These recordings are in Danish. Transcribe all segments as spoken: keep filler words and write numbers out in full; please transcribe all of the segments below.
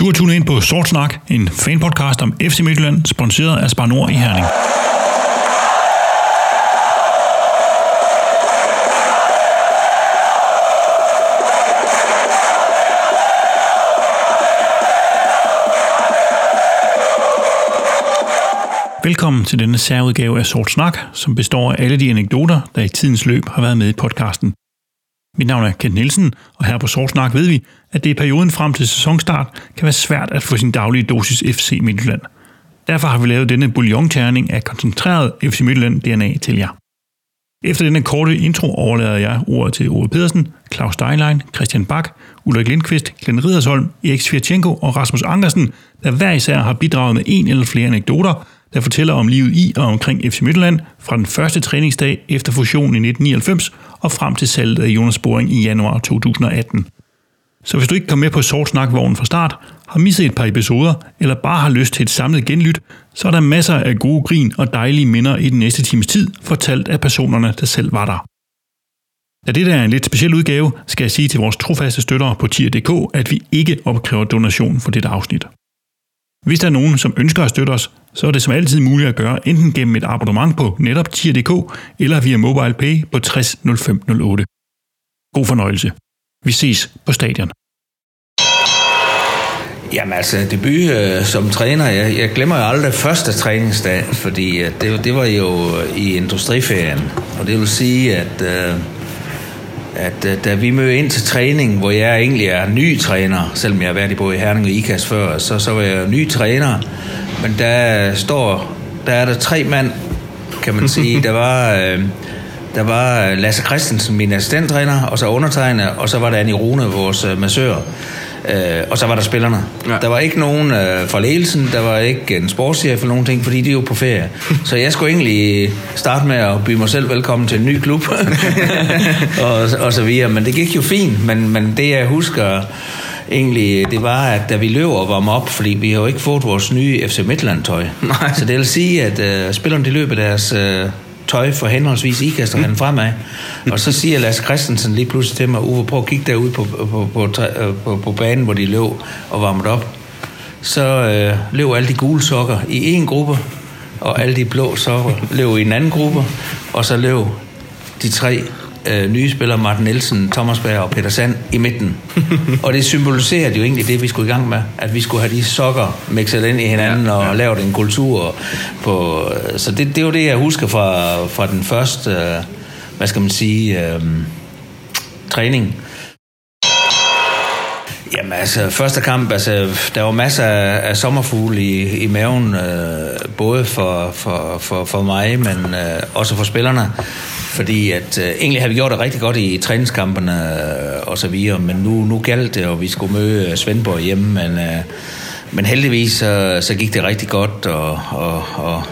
Du har tunet ind på Sortsnak, en fanpodcast om F C Midtjylland, sponsoreret af Spar Nord i Herning. Velkommen til denne særudgave af Sortsnak, som består af alle de anekdoter, der i tidens løb har været med i podcasten. Mit navn er Kent Nielsen, og her på Sortsnak ved vi, at det i perioden frem til sæsonstart kan være svært at få sin daglige dosis F C Midtjylland. Derfor har vi lavet denne bouillonterning af koncentreret F C Midtjylland-D N A til jer. Efter denne korte intro overlader jeg ordet til Ove Pedersen, Claus Steinlein, Christian Bak, Ulla Lindqvist, Glen Ridersholm, Erik Svirtjenko og Rasmus Ankersen, der hver især har bidraget med en eller flere anekdoter, der fortæller om livet i og omkring F C Midtjylland fra den første træningsdag efter fusionen i nitten nioghalvfems og frem til salget af Jonas Borring i januar to tusind og atten. Så hvis du ikke kom med på Sortsnak-vognen fra start, har misset et par episoder eller bare har lyst til et samlet genlyt, så er der masser af gode grin og dejlige minder i den næste times tid, fortalt af personerne, der selv var der. Da det der er en lidt speciel udgave, skal jeg sige til vores trofaste støttere på tier punktum d k, at vi ikke opkræver donation for dette afsnit. Hvis der er nogen, som ønsker at støtte os, så er det som altid muligt at gøre enten gennem et abonnement på netop tier punktum d k eller via MobilePay på tres nul fem nul otte. God fornøjelse. Vi ses på stadion. Jamen altså, debut øh, som træner, jeg, jeg glemmer jo aldrig første træningsdag, fordi øh, det, det var jo i industriferien. Og det vil sige, at, øh, at øh, da vi mødte ind til træning, hvor jeg egentlig er ny træner, selvom jeg har været i både Herning og I K A S før, så, så var jeg ny træner. Men der står, der er der tre mand, kan man sige. Der var, øh, der var Lasse Christensen, min assistenttræner, og så undertegner, og så var der Annie Rune, vores øh, massør. Øh, og så var der spillerne. Ja. Der var ikke nogen øh, fra ledelsen, der var ikke en sportschef eller nogen ting, fordi de er jo på ferie. Så jeg skulle egentlig starte med at byde mig selv velkommen til en ny klub, og, og så videre. Men det gik jo fint, men, men det jeg husker egentlig, det var, at da vi løb og varme op, fordi vi har jo ikke fået vores nye F C Midtjylland-tøj. Nej. Så det vil sige, at øh, spillerne de løb deres øh, tøj for henholdsvis I K A S og han fremad. Og så siger Lasse Christensen lige pludselig til mig, Uwe, prøv at kigge derude på, på, på, på, på banen, hvor de løb og varmet op. Så øh, løb alle de gule sokker i en gruppe, og alle de blå sokker løb i en anden gruppe, og så løb de tre Øh, nye spillere, Martin Nielsen, Thomas Berg og Peter Sand i midten. Og det symboliserede jo egentlig det, vi skulle i gang med, at vi skulle have de sokker mixet ind i hinanden, ja, ja. Og lavet en kultur på. Så det, det er jo det, jeg husker fra, fra den første, øh, hvad skal man sige, øh, træning. Jamen altså, første kamp, altså, der var masser af, af sommerfugle i, i maven, øh, både for, for, for, for mig, men øh, også for spillerne. Fordi at, øh, egentlig havde vi gjort det rigtig godt i træningskampene øh, og så videre, men nu, nu galt det, og vi skulle møde Svendborg hjemme, men, øh, men heldigvis så, så gik det rigtig godt, og, og, og,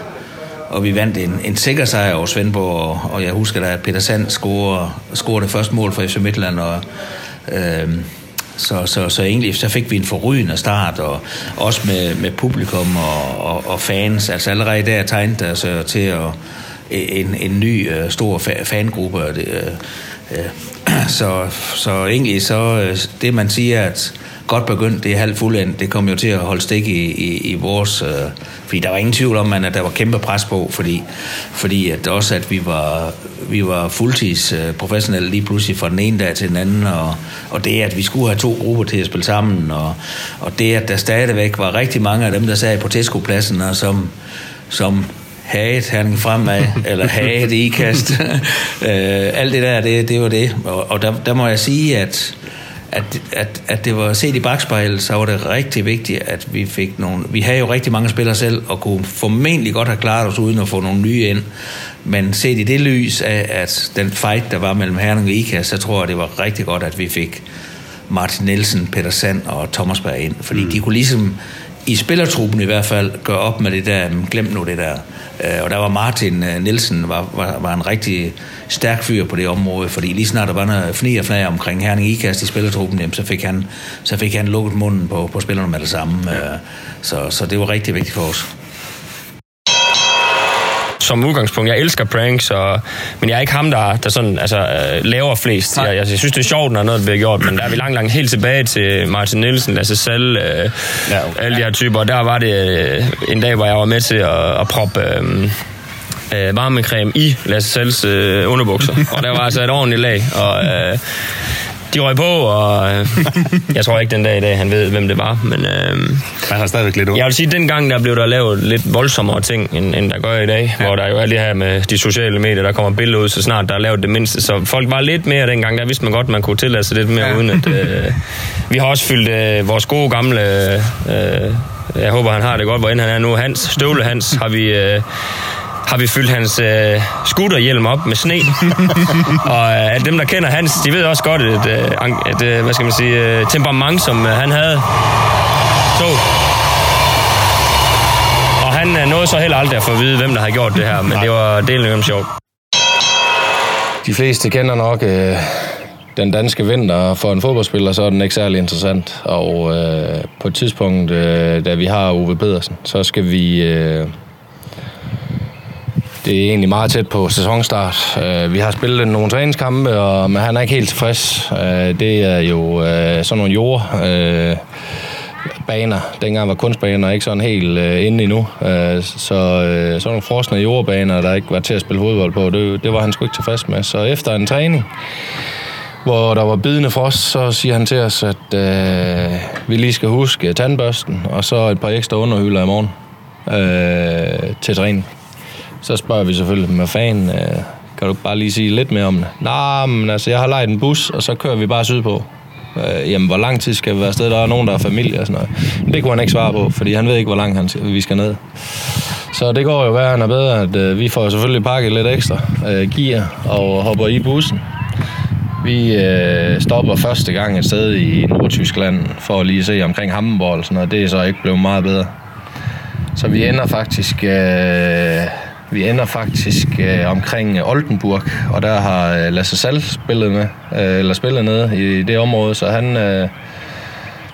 og vi vandt en, en sikker sejr over Svendborg, og, og jeg husker da, at Peter Sand scorede, scorede det første mål for F C Midtjylland, og øh, Så, så, så egentlig så fik vi en forrygende start, og også med, med publikum og, og, og fans. Altså allerede der tegnede der altså, til at, en, en ny uh, stor fa- fangruppe. Og det, uh, uh, så, så egentlig så uh, det man siger, at godt begyndt, det er halvt fuldendt, det kom jo til at holde stik i, i, i vores. Uh, fordi der var ingen tvivl om, at der var kæmpe pres på, fordi, fordi at også at vi var, vi var fuldtids uh, professionelle lige pludselig fra den ene dag til den anden, og, og det at vi skulle have to grupper til at spille sammen, og, og det at der stadigvæk var rigtig mange af dem, der sad på Tesco-pladsen, og som, som haget Herning fremad, eller haget I K A S. uh, alt det der, det, det var det. Og, og der, der må jeg sige, at At, at, at det var set i bakspejlet, så var det rigtig vigtigt, at vi fik nogle. Vi havde jo rigtig mange spillere selv, og kunne formentlig godt have klaret os uden at få nogle nye ind. Men set i det lys af, at den fight, der var mellem Herning og I K A S, så tror jeg, det var rigtig godt, at vi fik Martin Nielsen, Peter Sand og Thomas Berg ind. Fordi mm. de kunne ligesom, i spillertruppen i hvert fald, gøre op med det der, glem nu det der. Og der var Martin Nielsen, var, var, var en rigtig stærk fyr på det område, fordi lige snart der var noget fni og fnager omkring Herning I K A S i spillertruppen, så fik han, så fik han lukket munden på, på spillerne med det samme. Ja. Så, så det var rigtig vigtigt for os. som udgangspunkt. Jeg elsker pranks, og, men jeg er ikke ham, der, der sådan, altså, laver flest. Jeg, jeg synes, det er sjovt, når noget bliver gjort, men der er vi langt, langt helt tilbage til Martin Nielsen, Lasse Sal, øh, ja, okay. alle de her typer. Og der var det øh, en dag, hvor jeg var med til at, at proppe... Øh, Øh, varmecreme i Lasse Sals øh, underbukser. Og der var altså et ordentligt lag, og øh, de røg på, og øh, jeg tror ikke den dag i dag, han ved, hvem det var, men øh, han har stadigvæk lidt ud. Jeg vil sige, at dengang der blev der lavet lidt voldsommere ting, end, end der gør i dag, ja. Hvor der jo er det her med de sociale medier, der kommer billeder ud, så snart der er lavet det mindste, så folk var lidt mere dengang, der vidste man godt, man kunne tillade sig lidt mere, ja. Uden at... Øh, vi har også fyldt øh, vores gode gamle... Øh, jeg håber, han har det godt, hvor end han er nu. Hans, støvle Hans, har vi... Øh, har vi fyldt hans øh, scooterhjelm op med sne. Og øh, at dem, der kender Hans, de ved også godt, at, at, at hvad skal man sige, øh, temperament, som øh, han havde. Så. Og han øh, nåede så heller aldrig at få at vide, hvem der har gjort det her, men det var delen af sjovt. De fleste kender nok øh, den danske vinter. For en fodboldspiller, så er den ikke særlig interessant. Og øh, på et tidspunkt, øh, da vi har Ove Pedersen, så skal vi... Øh, Det er egentlig meget tæt på sæsonstart. Vi har spillet nogle træningskampe, men han er ikke helt tilfreds. Det er jo sådan nogle jordbaner. Dengang var kunstbaner ikke sådan helt inde endnu. Så sådan nogle frosne jordbaner, der ikke var til at spille fodbold på, det var han sgu ikke tilfreds med. Så efter en træning, hvor der var bidende frost, så siger han til os, at vi lige skal huske tandbørsten, og så et par ekstra underhylder i morgen til træning. Så spørger vi selvfølgelig, hvad fanden, kan du bare lige sige lidt mere om det? Nej, men altså, jeg har lejet en bus, og så kører vi bare sydpå. Øh, jamen, hvor lang tid skal vi være afsted? Der er nogen, der er familie og sådan noget. Men det kunne han ikke svare på, fordi han ved ikke, hvor langt han skal, vi skal ned. Så det går jo værre, han er bedre, at øh, vi får selvfølgelig pakket lidt ekstra øh, gear og hopper i bussen. Vi øh, stopper første gang et sted i Nordtyskland for at lige se omkring Hamburg og sådan noget. Det er så ikke blevet meget bedre. Så vi ender faktisk... Øh, Vi ender faktisk øh, omkring Oldenburg, og der har Lasse Sal spillet med, øh, eller spillet nede i det område, så han øh,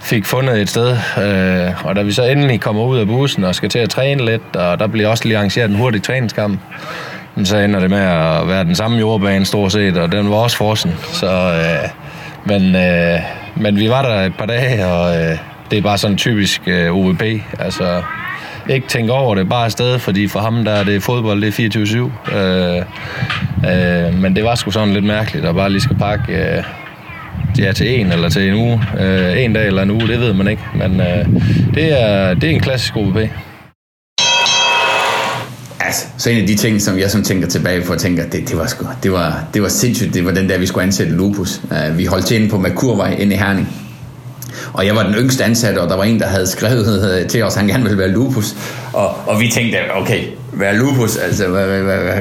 fik fundet et sted. Øh, og da vi så endelig kommer ud af bussen og skal til at træne lidt, og der bliver også lige arrangeret en hurtig træningskamp, så ender det med at være den samme jordbane stort set, og den var også forsen. Så, øh, men, øh, men vi var der et par dage, og øh, det er bare sådan typisk øh, O B. Altså... Ikke tænke over det, bare afsted, fordi for ham der er det fodbold, det er fireogtyve syv. Øh, øh, men det var sgu sådan lidt mærkeligt at bare lige skal pakke øh, ja, til en eller til en uge. Øh, en dag eller en uge, det ved man ikke. Men øh, det, er, det er en klassisk O B. Altså, så en af de ting, som jeg som tænker tilbage på, og tænker, det, det var sgu, det var, det var sindssygt. Det var den der, vi skulle ansætte Lupus. Øh, vi holdt til inde på Makurvej inde i Herning. Og jeg var den yngste ansatte, og der var en, der havde skrevet til os, han gerne ville være Lupus. Og, og vi tænkte, okay, være Lupus, altså, hvad, hvad, hvad, hvad,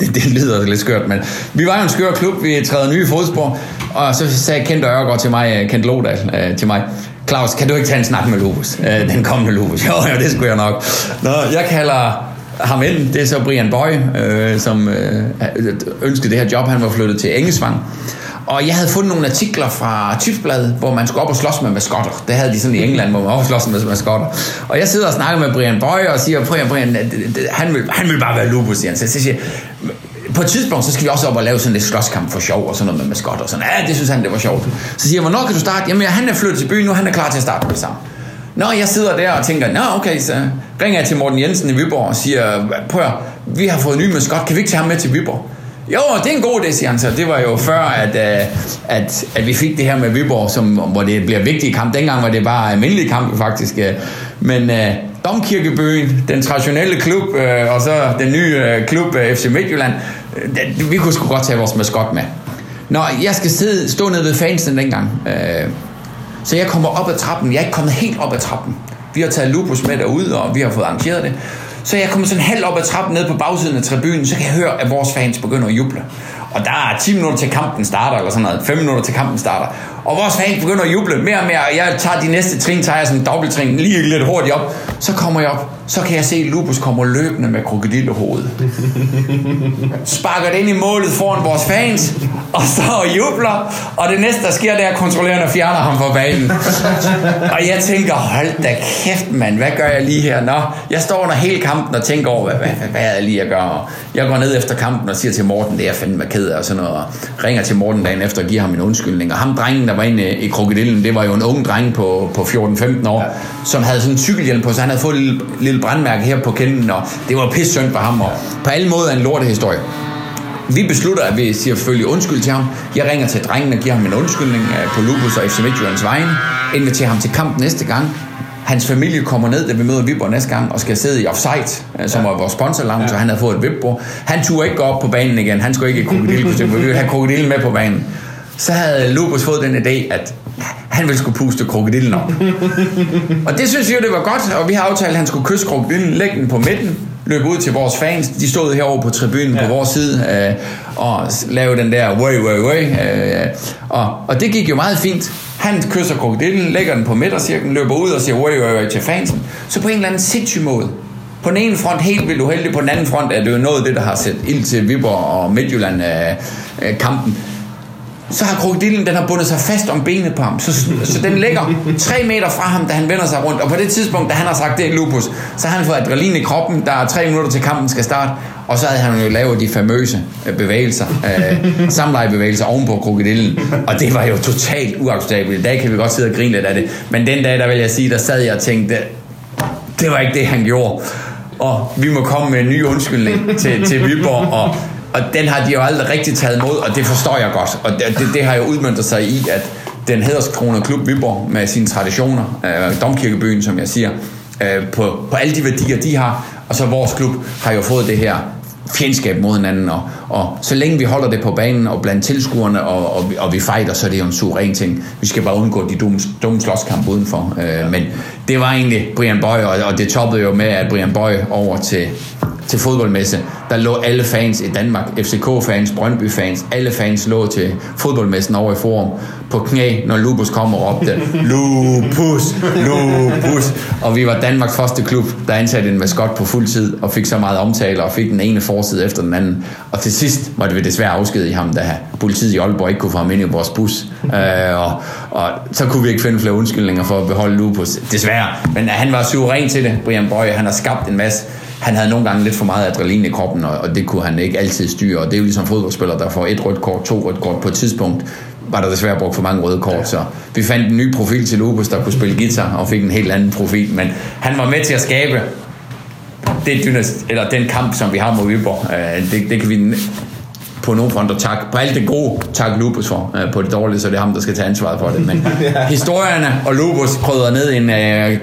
det, det lyder lidt skørt, men vi var jo en skør klub, vi træder nye fodspor, og så sagde Kent Ørger til mig, Kent Lodal øh, til mig, Claus, kan du ikke tage en snak med Lupus? Øh, den kommende Lupus. Jo, jo, det skulle jeg nok. Nå, jeg kalder... ham ind, det er så Brian Boy, øh, som øh, ønskede det her job. Han var flyttet til Engesvang. Og jeg havde fundet nogle artikler fra Tipsbladet, hvor man skulle op og slås med maskotter. Det havde de sådan i England, hvor man op og slås med maskotter. Og jeg sidder og snakker med Brian Boy og siger, Brian, Brian, han vil, han vil bare være Lupus, siger han. Så siger på et tidspunkt, så skal vi også op og lave sådan lidt slåskamp for sjov og sådan noget med maskotter. Sådan, ja, det synes han, det var sjovt. Så siger jeg, hvornår kan du starte? Jamen, han er flyttet til byen nu, han er klar til at starte med det samme. Nå, jeg sidder der og tænker, nå okay, så ringer jeg til Morten Jensen i Viborg og siger, prøv at, vi har fået en ny maskot, kan vi ikke tage ham med til Viborg? Jo, det er en god idé, siger han så. Det var jo før, at, at, at vi fik det her med Viborg, som, hvor det bliver vigtige kamp. Dengang var det bare almindelige kampe, faktisk. Men uh, Domkirkebyen, den traditionelle klub, uh, og så den nye uh, klub, uh, F C Midtjylland, uh, vi kunne sgu godt tage vores maskot med. Nå, jeg skal sidde, stå nede ved fansen dengang. Uh, Så jeg kommer op ad trappen. Jeg er ikke kommet helt op ad trappen. Vi har taget Lupus med derude, og vi har fået arrangeret det. Så jeg kommer sådan halvt op ad trappen ned på bagsiden af tribunen, så kan jeg høre, at vores fans begynder at juble. Og der er ti minutter til kampen starter, eller sådan noget. fem minutter til kampen starter. Og vores fans begynder at juble mere og mere, og jeg tager de næste trin, tager jeg sådan en dobbelttrin, lige lidt hurtigt op. Så kommer jeg op, så kan jeg se, at Lupus kommer løbende med krokodillehoved. Sparker det ind i målet foran vores fans, og står og jubler, og det næste, der sker, det er, at kontrollerende fjerner ham fra banen. Og jeg tænker, hold da kæft, mand, hvad gør jeg lige her? Nå, jeg står under hele kampen og tænker over, hvad, hvad, hvad, hvad er det lige at gøre? Jeg går ned efter kampen og siger til Morten, det er jeg fandme ked af, og sådan noget, og ringer til Morten dagen efter og giver ham en undskyldning. Og ham drengen, der var inde i krokodillen, det var jo en ung dreng på, på fjorten femten år, ja, som havde sådan en cykelhjelm på, så han havde fået et lille, lille brandmærke her på kinden, og det var pissynd for ham, og på alle måder en lortehistorie. Vi beslutter, at vi siger selvfølgelig undskyld til ham. Jeg ringer til drengen og giver ham en undskyldning på Lupus og F C Midtjyllands vejen. Inviterer ham til kamp næste gang. Hans familie kommer ned, da vi møder Viborg næste gang, og skal sidde i Offside, som var vores sponsorlounge, så han havde fået et vip-bord. Han turde ikke gå op på banen igen. Han skulle ikke i krokodilkostyme. Vi ville have krokodillen med på banen. Så havde Lupus fået den idé, at han ville skulle puste krokodillen op. Og det synes vi jo, det var godt, og vi har aftalt, at han skulle kysse krokodillen, lægge den på midten, løb ud til vores fans. De stod herovre på tribunen, ja, på vores side, øh, og lavede den der way, way, way. Øh, og, og det gik jo meget fint. Han kysser krokodillen, lægger den på midtercirklen, løber ud og siger way, way, way til fansen. Så på en eller anden sindssyg måde. På den ene front helt vildt uheldig, på den anden front er det jo noget det, der har sat ild til Viborg og Midtjylland-kampen. Øh, øh, Så har krokodillen, den har bundet sig fast om benet på ham. Så, så den ligger tre meter fra ham, da han vender sig rundt. Og på det tidspunkt, da han har sagt, det er Lupus, så har han fået adrenalin i kroppen. Der er tre minutter til kampen skal starte. Og så havde han jo lavet de famøse bevægelser, øh, samlejebevægelser oven på krokodillen. Og det var jo totalt uacceptabelt. I dag kan vi godt sidde og grine lidt af det. Men den dag, der vil jeg sige, der sad jeg og tænkte, det var ikke det, han gjorde. Og vi må komme med en ny undskyldning til, til Viborg og... Og den har de jo aldrig rigtig taget imod, og det forstår jeg godt. Og det, det har jo udmøntet sig i, at den hæderskronede klub Viborg med sine traditioner, øh, Domkirkebyen, som jeg siger, øh, på, på alle de værdier, de har, og så vores klub har jo fået det her fjendskab mod hinanden. Og, og så længe vi holder det på banen og blandt tilskuerne, og, og, og vi fejler, så er det jo en suveræn ting. Vi skal bare undgå de dumme, dumme slåskampe udenfor. Øh, men det var egentlig Brian Boy, og, og det toppede jo med, at Brian Boy over til... til fodboldmesse, der lå alle fans i Danmark, F C K-fans, Brøndby-fans, alle fans lå til fodboldmessen over i Forum på knæ, når Lupus kom og råbte, Lupus, Lupus, og vi var Danmarks første klub, der ansatte en maskot på fuld tid, og fik så meget omtale, og fik den ene forside efter den anden, og til sidst måtte vi desværre afskedige ham, da politiet i Aalborg ikke kunne få ham ind i vores bus, øh, og, og så kunne vi ikke finde flere undskyldninger for at beholde Lupus, desværre, men han var suveræn til det, Brian Boy, han har skabt en masse. Han havde nogle gange lidt for meget adrenalin i kroppen, og det kunne han ikke altid styre. Og det er jo ligesom fodboldspillere, der får et rødt kort, to rødt kort. På et tidspunkt var der desværre brugt for mange røde kort, så vi fandt en ny profil til Lupus, der kunne spille guitar og fik en helt anden profil. Men han var med til at skabe det dynast, eller den kamp, som vi har mod Viborg. Det, det kan vi på nogle fronter takke. På alt det gode tak Lupus for. På det dårlige, så det er ham, der skal tage ansvaret for det. Men historierne og Lupus krydder ned i en øh,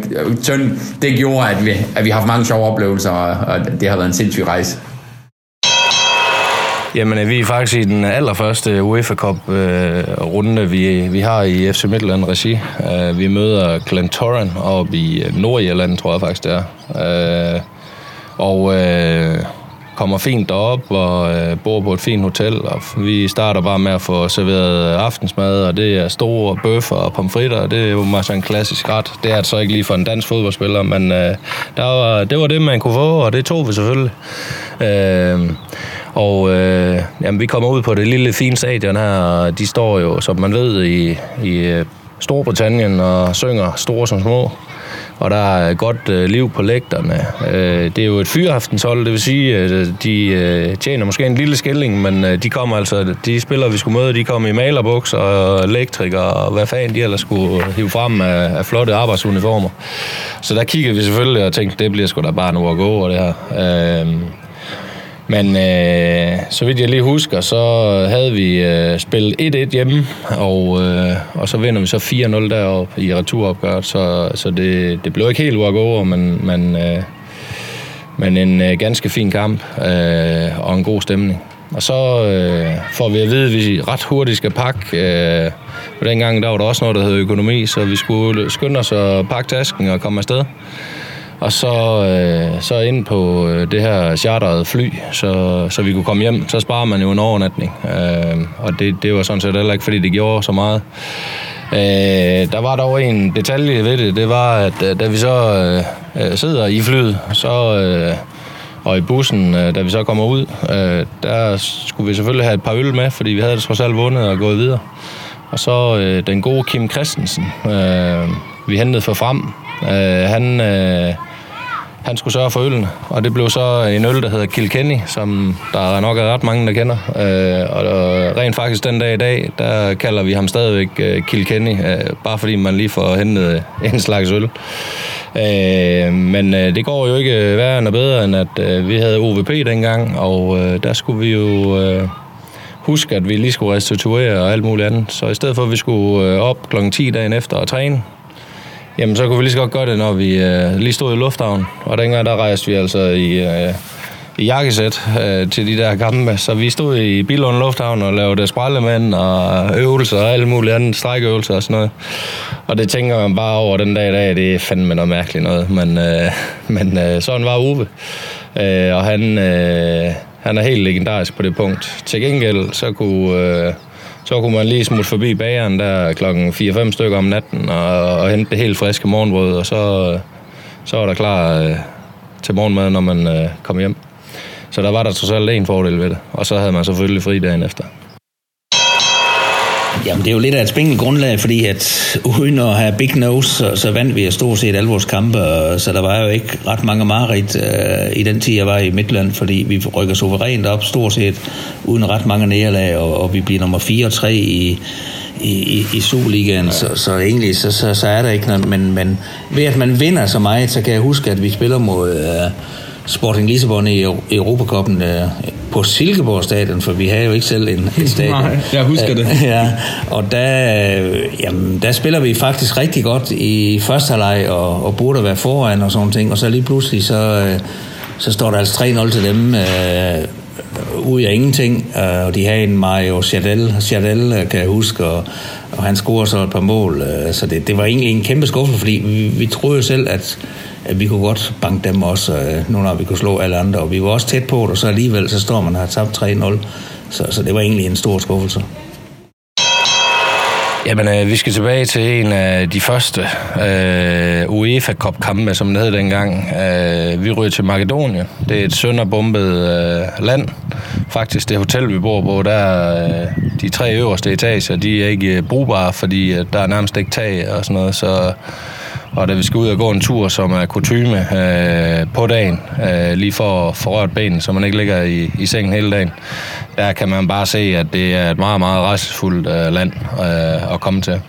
tynd, det gjorde, at vi, at vi har haft mange sjove oplevelser, og, og det har været en sindssyg rejse. Jamen, vi er faktisk i den allerførste UEFA Cup-runde, øh, vi, vi har i F C Midtjylland-regi. Uh, vi møder Glentoran oppe i Nordjylland, tror jeg faktisk, det er. Uh, og... Øh, kommer fint derop og øh, bor på et fint hotel, og vi starter bare med at få serveret aftensmad, og det er store bøffer og pomfritter, og det er jo meget en klassisk ret. Det er det så ikke lige for en dansk fodboldspiller, men øh, der var, det var det, man kunne få, og det tog vi selvfølgelig. Øh, og øh, jamen, vi kommer ud på det lille, fine stadion her, og de står jo, som man ved, i, i Storbritannien og synger store som små. Og der er godt øh, liv på lægterne. Øh, det er jo et fyraftenshold, det vil sige, at øh, de øh, tjener måske en lille skilling, men øh, de kommer altså, de spillere, vi skulle møde, de kom i malerbukser og elektrikere, og hvad fanden de ellers skulle hive frem af, af flotte arbejdsuniformer. Så der kiggede vi selvfølgelig og tænkte, det bliver sgu da bare noget at gå over det her. Øh, Men øh, så vidt jeg lige husker, så havde vi øh, spillet et et hjemme, og, øh, og så vinder vi så fire nul deroppe i returopgøret, så, så det, det blev ikke helt uafgået, men, men, øh, men en øh, ganske fin kamp øh, og en god stemning. Og så øh, får vi at vide, at vi ret hurtigt skal pakke. Øh, på den gang der var der også noget, der hed økonomi, så vi skulle skynde os at pakke tasken og komme afsted. Og så, øh, så ind på det her charterede fly, så, så vi kunne komme hjem. Så sparer man jo en overnatning. Øh, og det, det var sådan set heller ikke, fordi det gjorde så meget. Øh, der var dog en detalje ved det, det var, at da vi så øh, sidder i flyet, så... Øh, Og i bussen, da vi så kommer ud, der skulle vi selvfølgelig have et par øl med, fordi vi havde trods alt vundet og gået videre. Og så den gode Kim Christensen, vi hentede for frem, han, han skulle sørge for øllen. Og det blev så en øl, der hedder Kilkenny, som der nok er ret mange, der kender. Og rent faktisk den dag i dag, der kalder vi ham stadigvæk Kilkenny, bare fordi man lige får hentet en slags øl. Øh, men øh, det går jo ikke værre end bedre, end at øh, vi havde O V P dengang, og øh, der skulle vi jo øh, huske, at vi lige skulle restituere og alt muligt andet. Så i stedet for, at vi skulle øh, op klokken ti dagen efter og træne, jamen så kunne vi lige så godt gøre det, når vi øh, lige stod i lufthavnen. Og dengang der rejste vi altså i, øh, i jakkesæt øh, til de der kampe. Så vi stod i Billund Lufthavn og lavede sprællemand og øvelser og alt muligt andet, strækøvelser og sådan noget. Og det tænker man bare over den dag i dag, det er fandme noget mærkeligt noget. Men, øh, men øh, sådan var Uwe. Øh, og han, øh, han er helt legendarisk på det punkt. Til gengæld, så kunne, øh, så kunne man lige smutte forbi bageren der klokken fire fem stykker om natten og, og hente det helt friske morgenbrød. Og så, øh, så var der klar øh, til morgenmad, når man øh, kom hjem. Så der var der trods alt en fordel ved det. Og så havde man selvfølgelig fri dagen efter. Jamen, det er jo lidt af et spinkelt grundlag, fordi at uden at have big nose, så, så vandt vi at stort set alle vores kampe, og, så der var jo ikke ret mange mareridt øh, i den tid, jeg var i Midtjylland, fordi vi rykker suverænt op, stort set uden ret mange nederlag, og, og vi bliver nummer fire og tre i, i, i, i Superligaen, ja. så, så egentlig så, så, så er der ikke noget, men, men ved at man vinder så meget, så kan jeg huske, at vi spiller mod... Øh, Sporting Lissabon i Europacupen øh, på Silkeborg Stadion, for vi havde jo ikke selv en, en stadion. Nej, jeg husker det. Æ, ja, og der, øh, jamen, der spiller vi faktisk rigtig godt i første halvleg og, og burde være foran og sådan ting, og så lige pludselig så, øh, så står der altså tre nul til dem øh, ud af ingenting, øh, og de havde en Mario Chardel, Chardel kan jeg huske, og, og han scorer så et par mål, øh, så det, det var egentlig en kæmpe skuffelse, fordi vi, vi troede jo selv, at at vi kunne godt banke dem også, nu når vi kunne slå alle andre. Og vi var også tæt på det, og så alligevel, så står man og har tabt tre nul. Så, så det var egentlig en stor skuffelse. Jamen, øh, vi skal tilbage til en af de første øh, UEFA-cup-kampe, som det hed dengang. Øh, vi ryger til Makedonien. Det er et sønderbombet øh, land. Faktisk det hotel, vi bor på, der øh, de tre øverste etager, de er ikke brugbare, fordi øh, der er nærmest ikke tag og sådan noget, så... Og da vi skal ud og gå en tur, som er kutyme øh, på dagen, øh, lige for at få rørt benene, så man ikke ligger i, i sengen hele dagen, der kan man bare se, at det er et meget, meget rejsefuldt øh, land øh, at komme til.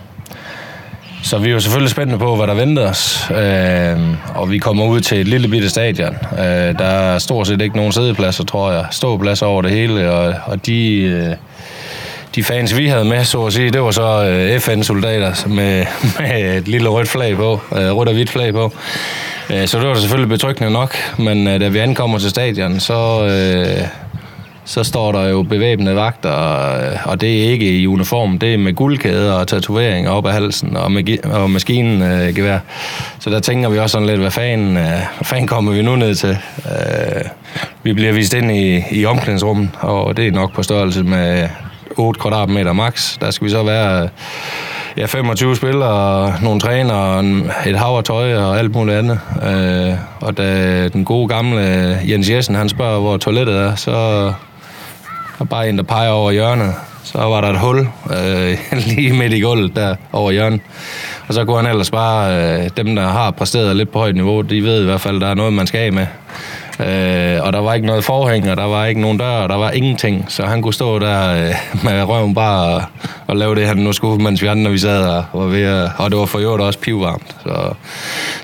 Så vi er jo selvfølgelig spændte på, hvad der venter os, øh, og vi kommer ud til et lille bitte stadion. Øh, der er stort set ikke nogen sædepladser, tror jeg. Ståpladser over det hele, og, og de... Øh, De fans, vi havde med, så at sige, det var så øh, F N-soldater med, med et lille rødt flag på, øh, rødt og hvidt flag på. Øh, så det var selvfølgelig betryggende nok, men øh, da vi ankommer til stadion, så, øh, så står der jo bevæbnede vagter, og, og det er ikke i uniform, det er med guldkæder og tatoveringer op ad halsen og, magi- og maskingevær. Øh, så der tænker vi også sådan lidt, hvad fanden, øh, hvad fanden kommer vi nu ned til? Øh, vi bliver vist ind i, i omklædningsrummet, og det er nok på størrelse med... otte kvadratmeter max. Der skal vi så være ja, femogtyve spillere, nogle trænere, et hav af tøj og alt muligt andet. Øh, og da den gode gamle Jens Jessen, han spørger, hvor toilettet er, så er bare en, der peger over hjørnet. Så var der et hul øh, lige midt i gulvet der over hjørnet. Og så kunne han ellers bare, øh, dem der har præsteret lidt på højt niveau, de ved i hvert fald, der er noget, man skal af med. Øh, og der var ikke noget forhæng, og der var ikke nogen dør, der var ingenting. Så han kunne stå der øh, med røven bare og, og lave det, han nu skulle, mens vi andre vi sad og var ved at, og det var for øvrigt også pivvarmt. Så,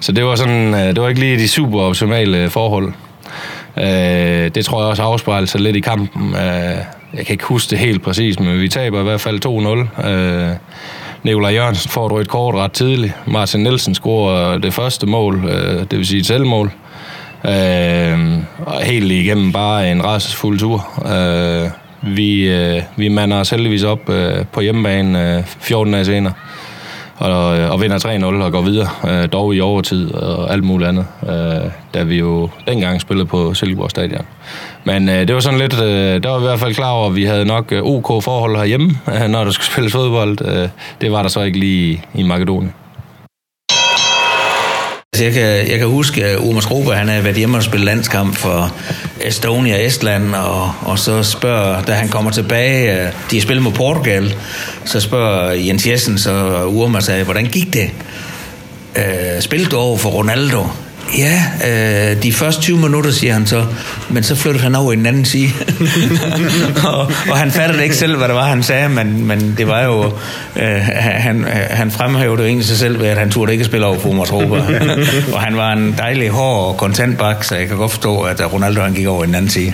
så det var sådan, øh, det var ikke lige de super optimale forhold. Øh, det tror jeg også afspejlede sig lidt i kampen. Øh, jeg kan ikke huske det helt præcis, men vi taber i hvert fald to nul. Øh, Nikolaj Jørgensen får et rødt kort ret tidligt. Martin Nielsen scorer det første mål, øh, det vil sige et selvmål. Øh, og helt igennem bare en rejsefuld tur. Øh, vi, øh, vi mander os heldigvis op øh, på hjemmebane øh, fjorten dage senere. og, og vinder tre nul og går videre, øh, dog i overtid og alt muligt andet, øh, da vi jo dengang spillede på Silkeborg Stadion. Men øh, det var sådan lidt, øh, der var i hvert fald klar over, at vi havde nok OK forhold herhjemme, øh, når der skulle spilles fodbold. Øh, det var der så ikke lige i Makedonien. Jeg kan, jeg kan huske, at Omar Skrobe, han har været hjemme og spillet landskamp for Estonia og Estland, og, og så spørger, da han kommer tilbage, de har spillet mod Portugal, så spørger Jens Jessen, så Omar sagde, hvordan gik det? Øh, spillede du over for Ronaldo? Ja, øh, de første tyve minutter, siger han så, men så flyttede han over i den anden side. og, og han fattede ikke selv, hvad det var, han sagde, men, men det var jo, øh, han, han fremhævede jo egentlig sig selv ved, at han turde ikke spille over for Omar Trober. Og han var en dejlig, hård og kontant bak, så jeg kan godt forstå, at Ronaldo han gik over i den anden side.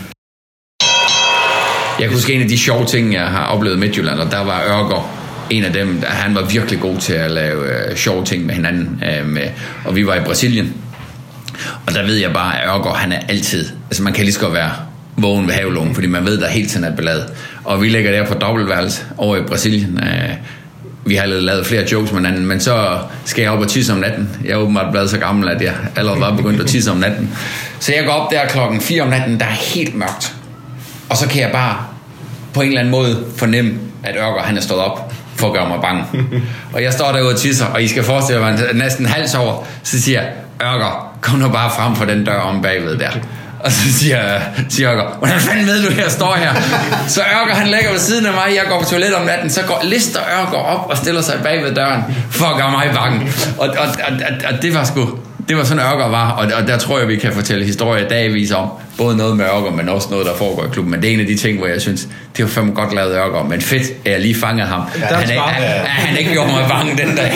Jeg kan huske en af de sjove ting, jeg har oplevet i Midtjylland, og der var Ørger. En af dem, der, han var virkelig god til at lave øh, sjove ting med hinanden, øh, med, og vi var i Brasilien. Og der ved jeg bare, at Ørger, han er altid... Altså, man kan lige så godt være vågen ved havelungen, fordi man ved, der hele tiden er ballade. Og vi ligger der på dobbeltværelse over i Brasilien. Vi har lavet flere jokes med hinanden, men så skal jeg op og tisse om natten. Jeg er åbenbart blevet så gammel, at jeg allerede var begyndt at tisse om natten. Så jeg går op der klokken fire om natten, der er helt mørkt. Og så kan jeg bare på en eller anden måde fornemme, at Ørger, han er stået op for at gøre mig bange. Og jeg står derude og tisser, og I skal forestille mig næsten hals over, så siger jeg, Ørger, kom nu bare frem for den dør om bagved der. Og så siger, siger Ørger, hvordan fanden ved du, jeg står her? Så Ørger, han ligger ved siden af mig, jeg går på toilet om natten, så går, lister Ørger op og stiller sig bagved døren, for at gøre mig i bakken. Og, og, og, og det var sgu, det var sådan Ørger var, og, og der tror jeg, vi kan fortælle historier dagvis om, både noget med Ørger, men også noget, der foregår i klubben. Men det er en af de ting, hvor jeg synes, det var fandme godt lavet Ørger, men fedt, at jeg lige fangede ham. Ja, han, er, han, han ikke gjorde mig bange den dag.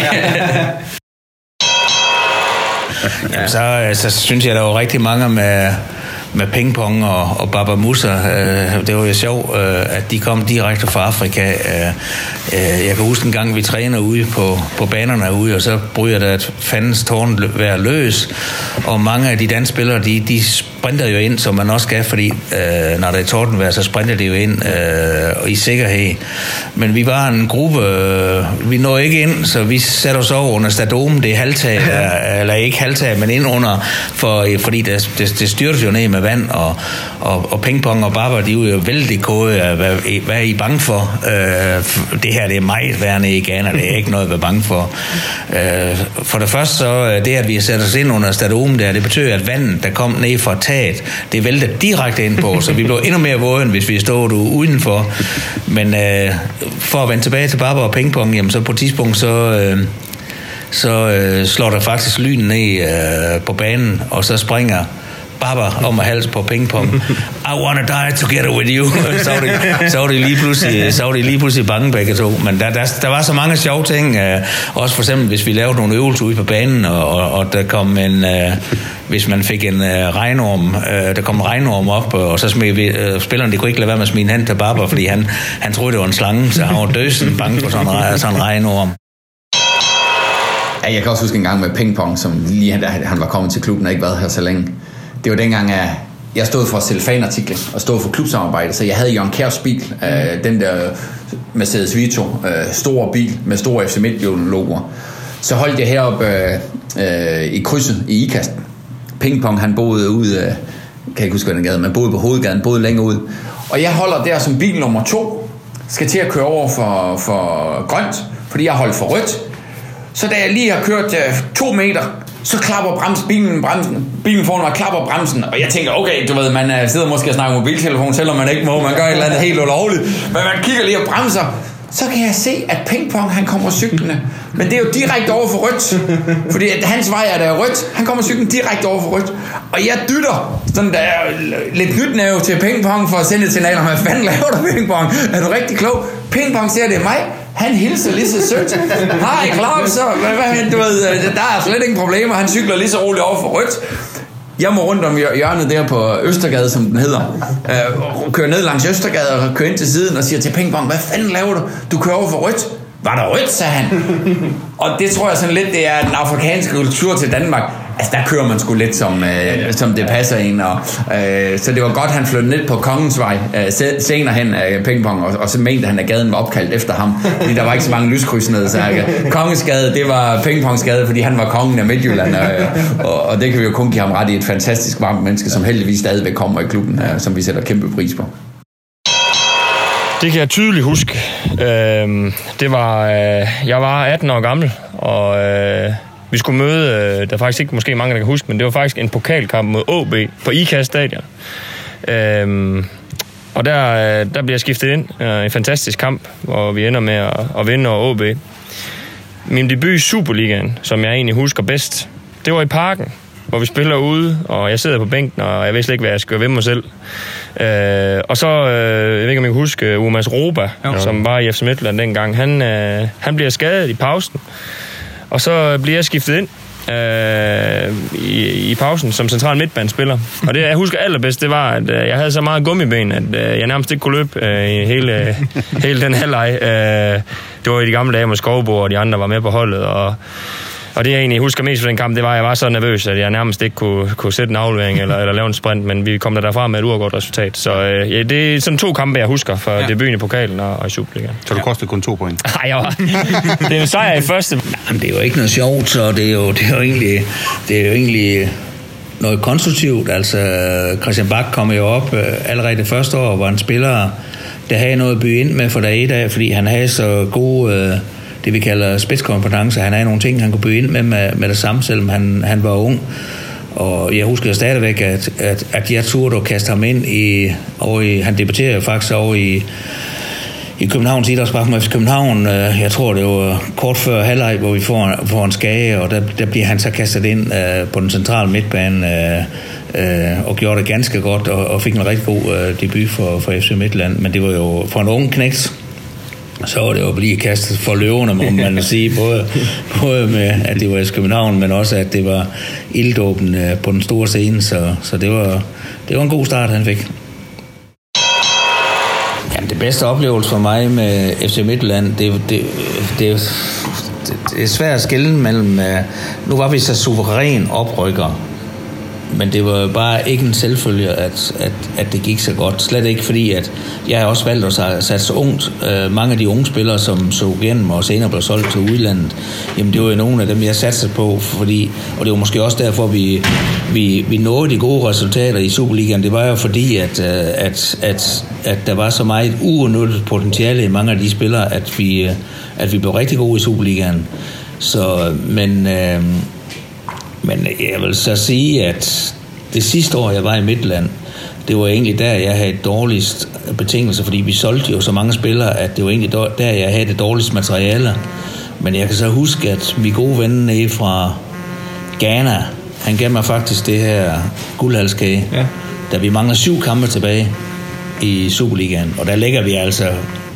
Jamen, så, så synes jeg, der var rigtig mange med, med pingpong og, og Baba Musa. Det var jo sjovt, at de kom direkte fra Afrika. Jeg kan huske en gang, vi træner ude på, på banerne ude, og så bryder der et fandens tårn vejr løs. Og mange af de danske spillere, de, de sprinter jo ind, som man også skal, fordi øh, når der er tordenvejr, så sprinter de jo ind øh, i sikkerhed. Men vi var en gruppe, øh, vi nåede ikke ind, så vi satte os over under Stadomen, det er halvtag, der, eller ikke halvtag, men ind under, for, fordi det, det, det styrtes jo ned med vand, og, og, og pingpong og barber, de er jo vældig kode af, hvad, hvad er I bange for? Øh, det her, det er meget værre nede i Ghana, det er ikke noget at være bange for. Øh, for det første, så det, at vi satte os ind under Stadomen der, det betyder, at vandet, der kom ned fra taget, det vælter direkte ind på, så vi blev endnu mere våde, end hvis vi stod udenfor. Men øh, for at vende tilbage til Barbara og pingpong, jamen så på et tidspunkt, så, øh, så øh, slår der faktisk lyn ned øh, på banen, og så springer Barbara om at halse på pingpong. I wanna die together with you. Så var de, så var de lige pludselig, så var de lige pludselig bange begge to. Men der, der, der var så mange sjove ting. Øh, også for eksempel, hvis vi lavede nogle øvelser ude på banen, og, og, og der kom en... Øh, hvis man fik en øh, regnorm, øh, der kom en regnorm op, øh, og så smed vi, øh, spilleren, de kunne ikke lade være med at smide en hand til Barber, fordi han, han troede, det var en slange, så han var døsen bange for sådan, sådan en regnorm. Ja, jeg kan også huske en gang med pingpong, som lige han, han var kommet til klubben og ikke været her så længe. Det var dengang, at jeg stod for cellofanartiklen og stod for klubsamarbejde, så jeg havde Jørgen Kjærs bil, øh, den der Mercedes Vito, øh, stor bil med store F C Midtjylland logoer. Så holdt jeg heroppe øh, øh, i krydset i Ikasten. Pingpong, han boede ude, kan jeg ikke huske, hvad den gade, men boede på Hovedgaden, boede længere ud. Og jeg holder der som bil nummer to, skal til at køre over for, for grønt, fordi jeg holdt for rødt. Så da jeg lige har kørt to meter, så klapper bremsen, bilen, bremsen, bilen foran mig klapper bremsen, og jeg tænker, okay, du ved, man sidder måske og snakker mobiltelefon, selvom man ikke må, man gør et eller andet helt ulovligt, men man kigger lige og bremser. Så kan jeg se, at pingpong, han kommer cyklende. Men det er jo direkte over for rødt. Fordi hans vej er der rødt. Han kommer cyklen direkte over for rødt. Og jeg dytter sådan der lidt nytnæve til pingpong for at sende et signal om, hvad fanden laver du pingpong? Er du rigtig klog? Pingpong siger, det er mig. Han hilser lige så sødt. Hej, klart så. Du ved, der er slet ingen problemer. Han cykler lige så roligt over for rødt. Jeg må rundt om hjørnet der på Østergade, som den hedder, øh, kører ned langs Østergade og kører ind til siden og siger til pingpong, hvad fanden laver du? Du kører over for rødt. var der rødt, sagde han. Og det tror jeg sådan lidt, det er den afrikanske kultur til Danmark. Altså, der kører man sgu lidt, som, øh, som det passer en. Og, øh, så det var godt, han flyttede ned på Kongens Vej øh, senere hen af øh, pingpong, og, og så mente han, at gaden var opkaldt efter ham, fordi der var ikke så mange lyskryds ned. Så øh, Kongensgade, det var pingpongsgade, fordi han var kongen af Midtjylland. Øh, og, og det kan vi jo kun give ham ret i, et fantastisk varmt menneske, som heldigvis stadigvæk kommer i klubben, øh, som vi sætter kæmpe pris på. Det kan jeg tydeligt huske. Øh, det var, øh, jeg var atten år gammel, og... Øh, Vi skulle møde, der er faktisk ikke måske mange, der kan huske, men det var faktisk en pokalkamp mod O B på I K A S Stadion. Øhm, og der, der bliver skiftet ind. En fantastisk kamp, hvor vi ender med at, at vinde over O B. Min debut i Superligaen, som jeg egentlig husker bedst, det var i Parken, hvor vi spiller ude, og jeg sidder på bænken, og jeg ved slet ikke, hvad jeg skal gøre ved mig selv. Øh, og så, øh, jeg ved ikke, om jeg kan huske, Umas Roba, okay. som var i F C Midtjylland dengang, han, øh, han bliver skadet i pausen. Og så bliver jeg skiftet ind øh, i, i pausen som central midtbanespiller. Og det, jeg husker allerbedst, det var, at øh, jeg havde så meget gummiben, at øh, jeg nærmest ikke kunne løbe øh, i hele, øh, hele den halvleg. Øh, det var i de gamle dage med Skovbo, og de andre var med på holdet. Og, og det, jeg egentlig husker mest fra den kamp, det var, at jeg var så nervøs, at jeg nærmest ikke kunne, kunne sætte en aflevering eller, eller lave en sprint. Men vi kom der derfra med et uafgjort resultat. Så øh, ja, det er sådan to kampe, jeg husker fra ja. debuten i pokalen og, og i Superligaen. Så du kostede kun to point? Nej, jeg var... Det er en sejr i første... Jamen, det er jo ikke noget sjovt, så det er jo, det er jo, egentlig, det er jo egentlig noget konstruktivt. Altså, Christian Bak kom jo op allerede det første år, hvor en spiller, der havde noget at byde ind med for dag et af, fordi han havde så gode, det vi kalder spidskompetencer. Han havde nogle ting, han kunne byde ind med med, med det samme, selvom han, han var ung. Og jeg husker stadigvæk, at, at, at jeg turde kaste ham ind i, over i... Han debatterede faktisk over i... I Københavns Idrætspark med F C København, jeg tror det var kort før halvleg, hvor vi får en, får en skade, og der, der bliver han så kastet ind uh, på den centrale midtbane uh, uh, og gjorde det ganske godt og, og fik en rigtig god uh, debut for, for F C Midtjylland. Men det var jo for en ung knægt, så var det jo at blive kastet for løverne, må man sige, både, både med at det var F C København, men også at det var ilddåben uh, på den store scene, så, så det, var, det var en god start, han fik. Det bedste oplevelse for mig med F C Midtjylland, det, det, det, det er svært at skille mellem... Nu var vi så suveræn oprykker, men det var bare ikke en selvfølge, at, at, at det gik så godt. Slet ikke fordi, at jeg har også valgt at satse ungt. Mange af de unge spillere, som så igennem og senere blev solgt til udlandet, jamen det var jo nogle af dem, jeg satsede på, fordi, og det var måske også derfor, vi, vi, vi nåede de gode resultater i Superligaen. Det var jo fordi, at, at, at, at der var så meget uudnyttet potentiale i mange af de spillere, at vi, at vi blev rigtig gode i Superligaen. Så, men... Øh, Men jeg vil så sige, at det sidste år, jeg var i Midtjylland, det var egentlig der, jeg havde dårligst betingelser, fordi vi solgte jo så mange spillere, at det var egentlig der, jeg havde det dårligste materiale. Men jeg kan så huske, at min gode ven nede fra Ghana, han gav mig faktisk det her guldhalskage, ja. Da vi mangler syv kampe tilbage i Superligaen. Og der ligger vi altså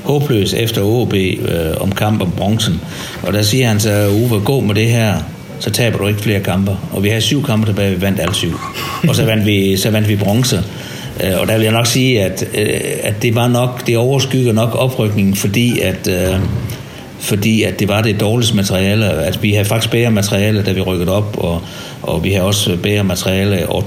håbløs efter O B øh, om kamp om bronzen. Og der siger han så, Uwe, gå med det her. Så taber du ikke flere kamper. Og vi havde syv kampe tilbage, vi vandt alle syv. Og så vandt vi, så vandt vi bronze. Og der vil jeg nok sige, at, at det var nok, det overskygger nok oprykningen, fordi at, fordi at det var det dårligste materiale. At vi havde faktisk bedre materiale, da vi rykkede op, og, og vi havde også bedre materiale og,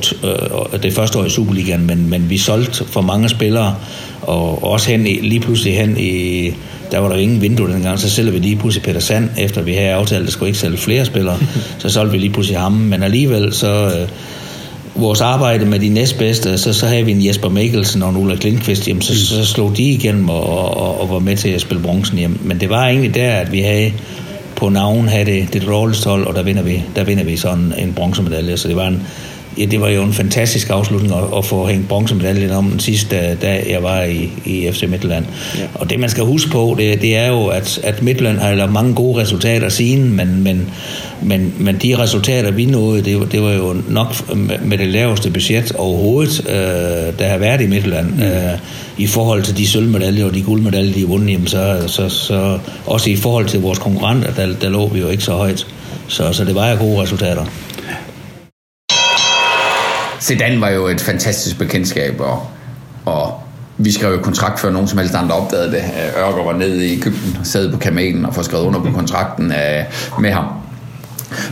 og det første år i Superligaen, men, men vi solgte for mange spillere, og, og også hen i, lige pludselig hen i... Der var der ingen vindue dengang, så sælger vi lige pludselig Peter Sand, efter vi havde aftalt, at der skulle ikke sælge flere spillere, så solgte vi lige pludselig ham. Men alligevel, så øh, vores arbejde med de næstbedste, så, så havde vi en Jesper Mikkelsen og en Ulla Lindqvist, jamen, så, så slog de igennem og, og, og, og var med til at spille bronzen hjem. Men det var egentlig der, at vi havde på navn havde det, det dårligste hold, og der vinder vi, der vinder vi sådan en bronzemedalje, så det var en... Ja, det var jo en fantastisk afslutning at, at få hængt bronzemedaljen om den sidste dag, jeg var i, i F C Midtjylland. Ja. Og det, man skal huske på, det, det er jo, at, at Midtjylland har lavet mange gode resultater siden, men, men, men, men de resultater, vi nåede, det, det var jo nok med det laveste budget overhovedet, øh, der har været i Midtjylland. Mm. Øh, I forhold til de sølvmedaljer og de guldmedaljer, de er vundet, jamen så, så, så også i forhold til vores konkurrenter, der, der lå vi jo ikke så højt. Så, så det var jo gode resultater. Zidane var jo et fantastisk bekendtskab, og, og vi skrev jo kontrakt før nogen som helst andre opdagede det. Ørger var nede i Egypten, sad på kamelen og får skrevet under på kontrakten med ham.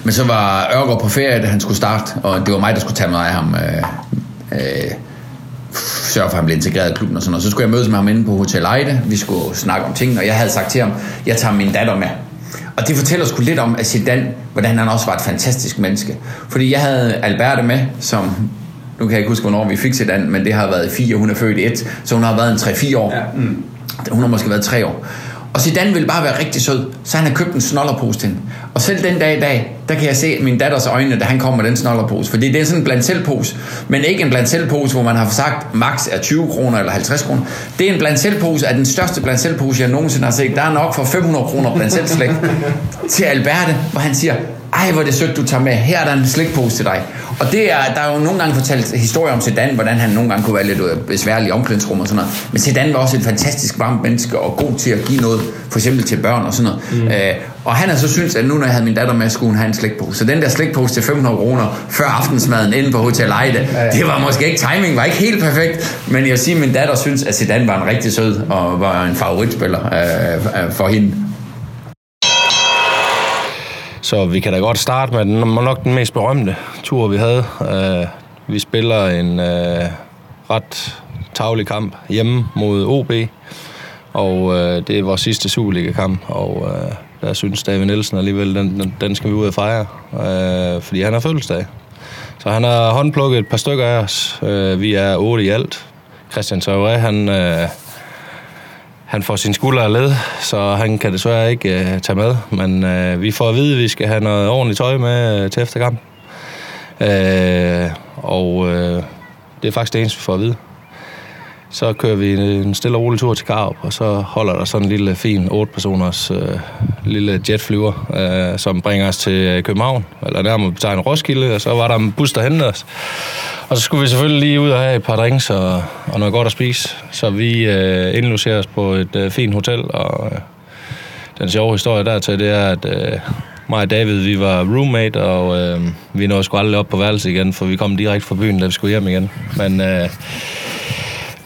Men så var Ørger på ferie, da han skulle starte, og det var mig, der skulle tage mig af ham, sørge for, at han blev integreret i klubben og sådan noget. Så skulle jeg mødes med ham inde på Hotel Eide, vi skulle snakke om ting, og jeg havde sagt til ham, jeg tager min datter med. Og det fortæller sgu lidt om, at Zidane, hvordan han også var et fantastisk menneske. Fordi jeg havde Alberte med, som, nu kan jeg ikke huske, hvornår vi fik Zidane, men det har været fire, hun er født i et, så hun har været en tre-fire år. Ja. Mm. Hun har måske været tre år. Og Zidane ville bare være rigtig sød, så han har købt en snollerpose til hende. Og selv den dag i dag, der kan jeg se min datters øjne, da han kommer med den snollerpose. Fordi det er sådan en bland selvpose, men ikke en bland selvpose, hvor man har sagt, max er tyve kroner eller halvtreds kroner. Det er en bland selvpose af den største bland selvpose, jeg nogensinde har set. Der er nok for fem hundrede kroner bland selvslæg til Alberte, hvor han siger, ej hvor det sødt du tager med, her er der en slikpose til dig. Og det er, der er jo nogle gange fortalt historier om Zidane, hvordan han nogle gange kunne være lidt besværlig i omklædningsrum og sådan noget. Men Zidane var også et fantastisk varmt menneske og god til at give noget, for eksempel til børn og sådan noget. Mm. Øh, og han har så syntes, at nu når jeg havde min datter med, skulle hun have en slikpose. Så den der slikpose til fem hundrede kroner før aftensmaden inde på Hotel Eide, det var måske ikke, timing var ikke helt perfekt. Men jeg vil sige, at min datter synes, at Zidane var en rigtig sød og var en favoritspiller øh, for hende. Så vi kan da godt starte med den, nok den mest berømte tur, vi havde. Uh, vi spiller en uh, ret tarvelig kamp hjemme mod O B, og uh, det er vores sidste Superliga-kamp, og uh, der synes David Nielsen alligevel, den, den, den skal vi ud og fejre, uh, fordi han har fødselsdag. Så han har håndplukket et par stykker af os. Uh, vi er otte i alt. Christian Sauré, han... Uh, Han får sin skulder af led, så han kan desværre ikke øh, tage med. Men øh, vi får at vide, at vi skal have noget ordentligt tøj med øh, til efterkamp. Øh, og øh, det er faktisk det eneste, vi får at vide. Så kører vi en stille og rolig tur til Karup, og så holder der sådan en lille, fin otte-personers øh, lille jetflyver, øh, som bringer os til København, eller nærmere betegnet Roskilde, og så var der en bus, der hentede os. Og så skulle vi selvfølgelig lige ud og have et par drinks og, og noget godt at spise, så vi øh, indlogerer os på et øh, fint hotel, og øh, den sjove historie dertil, det er, at øh, mig og David, vi var roommate, og øh, vi nåede sgu aldrig op på værelse igen, for vi kom direkte fra byen, da vi skulle hjem igen. Men... Øh,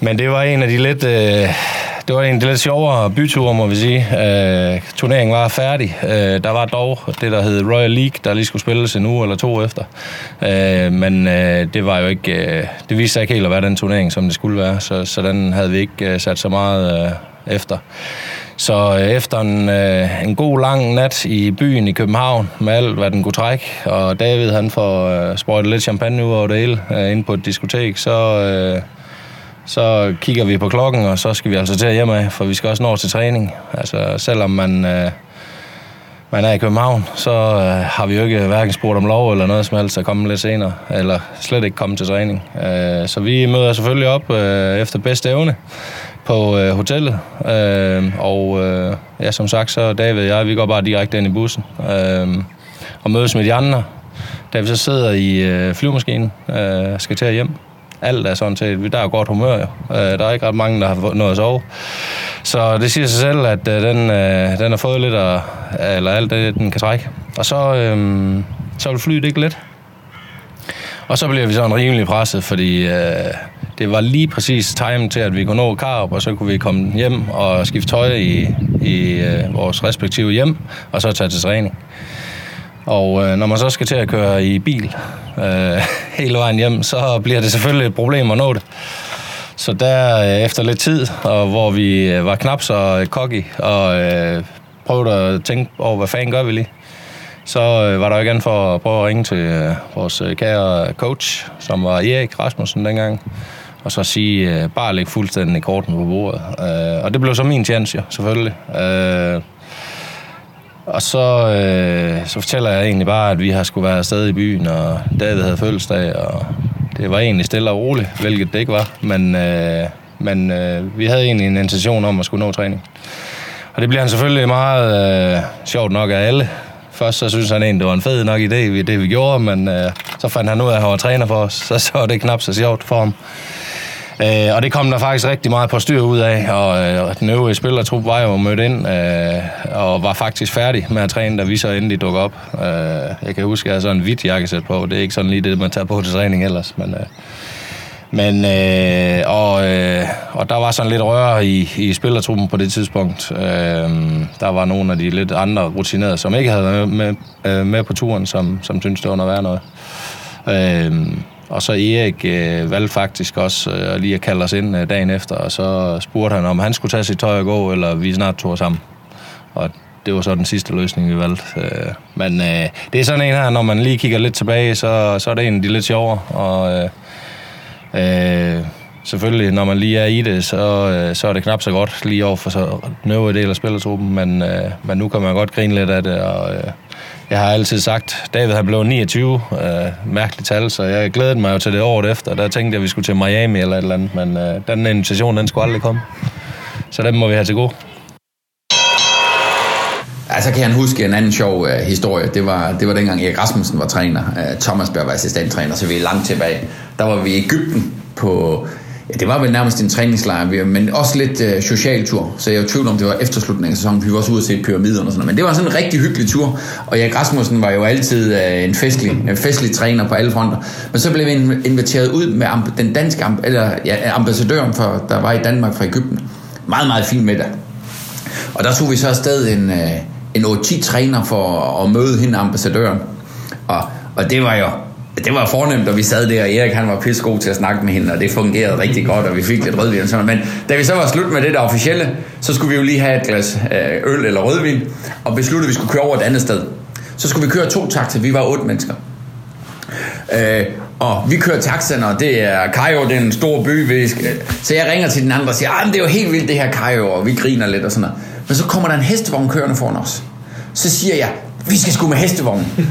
Men det var en af de lidt, øh, det var en af de lidt sjovere byture, må vi sige. Øh, turneringen var færdig. Øh, der var dog det, der hed Royal League, der lige skulle spilles en uge eller to efter. Øh, men øh, det var jo ikke, øh, det viste sig ikke helt at være den turnering, som det skulle være. Så, så den havde vi ikke øh, sat så meget øh, efter. Så øh, efter en, øh, en god lang nat i byen i København, med alt, hvad den kunne trække, og David han får øh, sprøjtet lidt champagne ud over det hele, øh, inde på et diskotek, så... Øh, Så kigger vi på klokken, og så skal vi altså til at hjem af, for vi skal også nå til træning. Altså, selvom man, øh, man er i København, så øh, har vi jo ikke hverken spurgt om lov eller noget som helst at komme lidt senere, eller slet ikke komme til træning. Øh, så vi møder selvfølgelig op øh, efter bedste evne på øh, hotellet, øh, og øh, ja, som sagt, så David og jeg, vi går bare direkte ind i bussen øh, og mødes med de andre. Da vi så sidder i øh, flyvemaskinen og øh, skal til hjem, alt er sådan set. Der er jo godt humør, jo. Der er ikke ret mange, der har nået at sove. Så det siger sig selv, at den, den har fået lidt af, eller alt det, den kan trække. Og så, øhm, så vil flyet ikke lidt. Og så bliver vi sådan rimelig presset, fordi øh, det var lige præcis time til, at vi kunne nå Karup, og så kunne vi komme hjem og skifte tøj i, i øh, vores respektive hjem, og så tage til træning. Og øh, når man så skal til at køre i bil øh, hele vejen hjem, så bliver det selvfølgelig et problem at nå det. Så der øh, efter lidt tid, og hvor vi øh, var knap så cocky og øh, prøvede at tænke over, hvad fanden gør vi lige, så øh, var der igen for at prøve at ringe til øh, vores kære coach, som var Erik Rasmussen dengang, og så sige, øh, bare læg fuldstændig korten på bordet. Øh, og det blev så min chance, jo, selvfølgelig. Øh, Og så, øh, så fortæller jeg egentlig bare, at vi har skulle være afsted i byen, og David havde fødselsdag, og det var egentlig stille og roligt, hvilket det ikke var. Men, øh, men øh, vi havde egentlig en intention om at skulle nå træning. Og det bliver han selvfølgelig meget øh, sjovt nok af alle. Først så synes han egentlig, det var en fed nok idé, det vi gjorde, men øh, så fandt han ud af, at han var træner for os, så så var det knap så sjovt for ham. Øh, og det kom der faktisk rigtig meget på styr ud af, og øh, den øvrige spillertrup var jo mødt ind, øh, og var faktisk færdig med at træne, da vi så endelig dukker op. Øh, jeg kan huske, at jeg havde sådan en hvid jakkesæt på, det er ikke sådan lige det, man tager på til træning ellers, men, øh, Men, øh, og, øh, og der var sådan lidt røre i, i spillertruppen på det tidspunkt. Øh, der var nogle af de lidt andre rutinerede, som ikke havde været med, med, med på turen, som, som syntes, det var noget værd noget. Øh, og så Erik øh, valgte faktisk også øh, lige at kalde os ind øh, dagen efter, og så spurgte han, om han skulle tage sit tøj og gå, eller vi snart tog sammen. Og det var så den sidste løsning, vi valgte. Øh, men øh, det er sådan en her, når man lige kigger lidt tilbage, så, så er det en af de lidt sjovere, og... Øh, Øh, selvfølgelig, når man lige er i det, så, øh, så er det knap så godt lige over for så nøvrige del af spillertruppen, men, øh, men nu kan man godt grine lidt af det, og øh, jeg har altid sagt, David han blev niogtyve, øh, mærkeligt tal, så jeg glædede mig jo til det året efter, der tænkte jeg, at vi skulle til Miami eller et eller andet, men øh, den invitation, den skulle aldrig komme, så den må vi have til gode. Altså kan jeg huske en anden sjov uh, historie. Det var, det var dengang Erik Rasmussen var træner. Uh, Thomas Berg var assistenttræner, så vi er langt tilbage. Der var vi i Egypten på... Ja, det var vel nærmest en træningslejr, men også lidt uh, social tur. Så jeg var i tvivl om, det var efterslutningen af sæsonen. Vi var også ude at se pyramiderne og sådan noget. Men det var sådan en rigtig hyggelig tur. Og Erik Rasmussen var jo altid uh, en, festlig, en festlig træner på alle fronter. Men så blev vi inviteret ud med amb- den danske amb- eller, ja, ambassadøren, for, der var i Danmark fra Egypten. Meget, meget fin middag. Og der tog vi så afsted en... Uh, en otte-ti-træner for at møde hende, ambassadøren. Og, og det var jo det var fornemt, og vi sad der, og Erik han var pissegod til at snakke med hende, og det fungerede rigtig godt, og vi fik lidt rødvin og sådan. Men da vi så var slut med det der officielle, så skulle vi jo lige have et glas øl eller rødvin, og besluttede, at vi skulle køre over et andet sted. Så skulle vi køre to taxer, vi var otte mennesker. Øh, og vi kører taxerne, og det er Kajo, det er en stor by. Så jeg ringer til den andre og siger, ah, det er jo helt vildt det her Kajo, og vi griner lidt og sådan noget. Men så kommer der en hestevogn kørende foran os. Så siger jeg, vi skal sgu med hestevognen.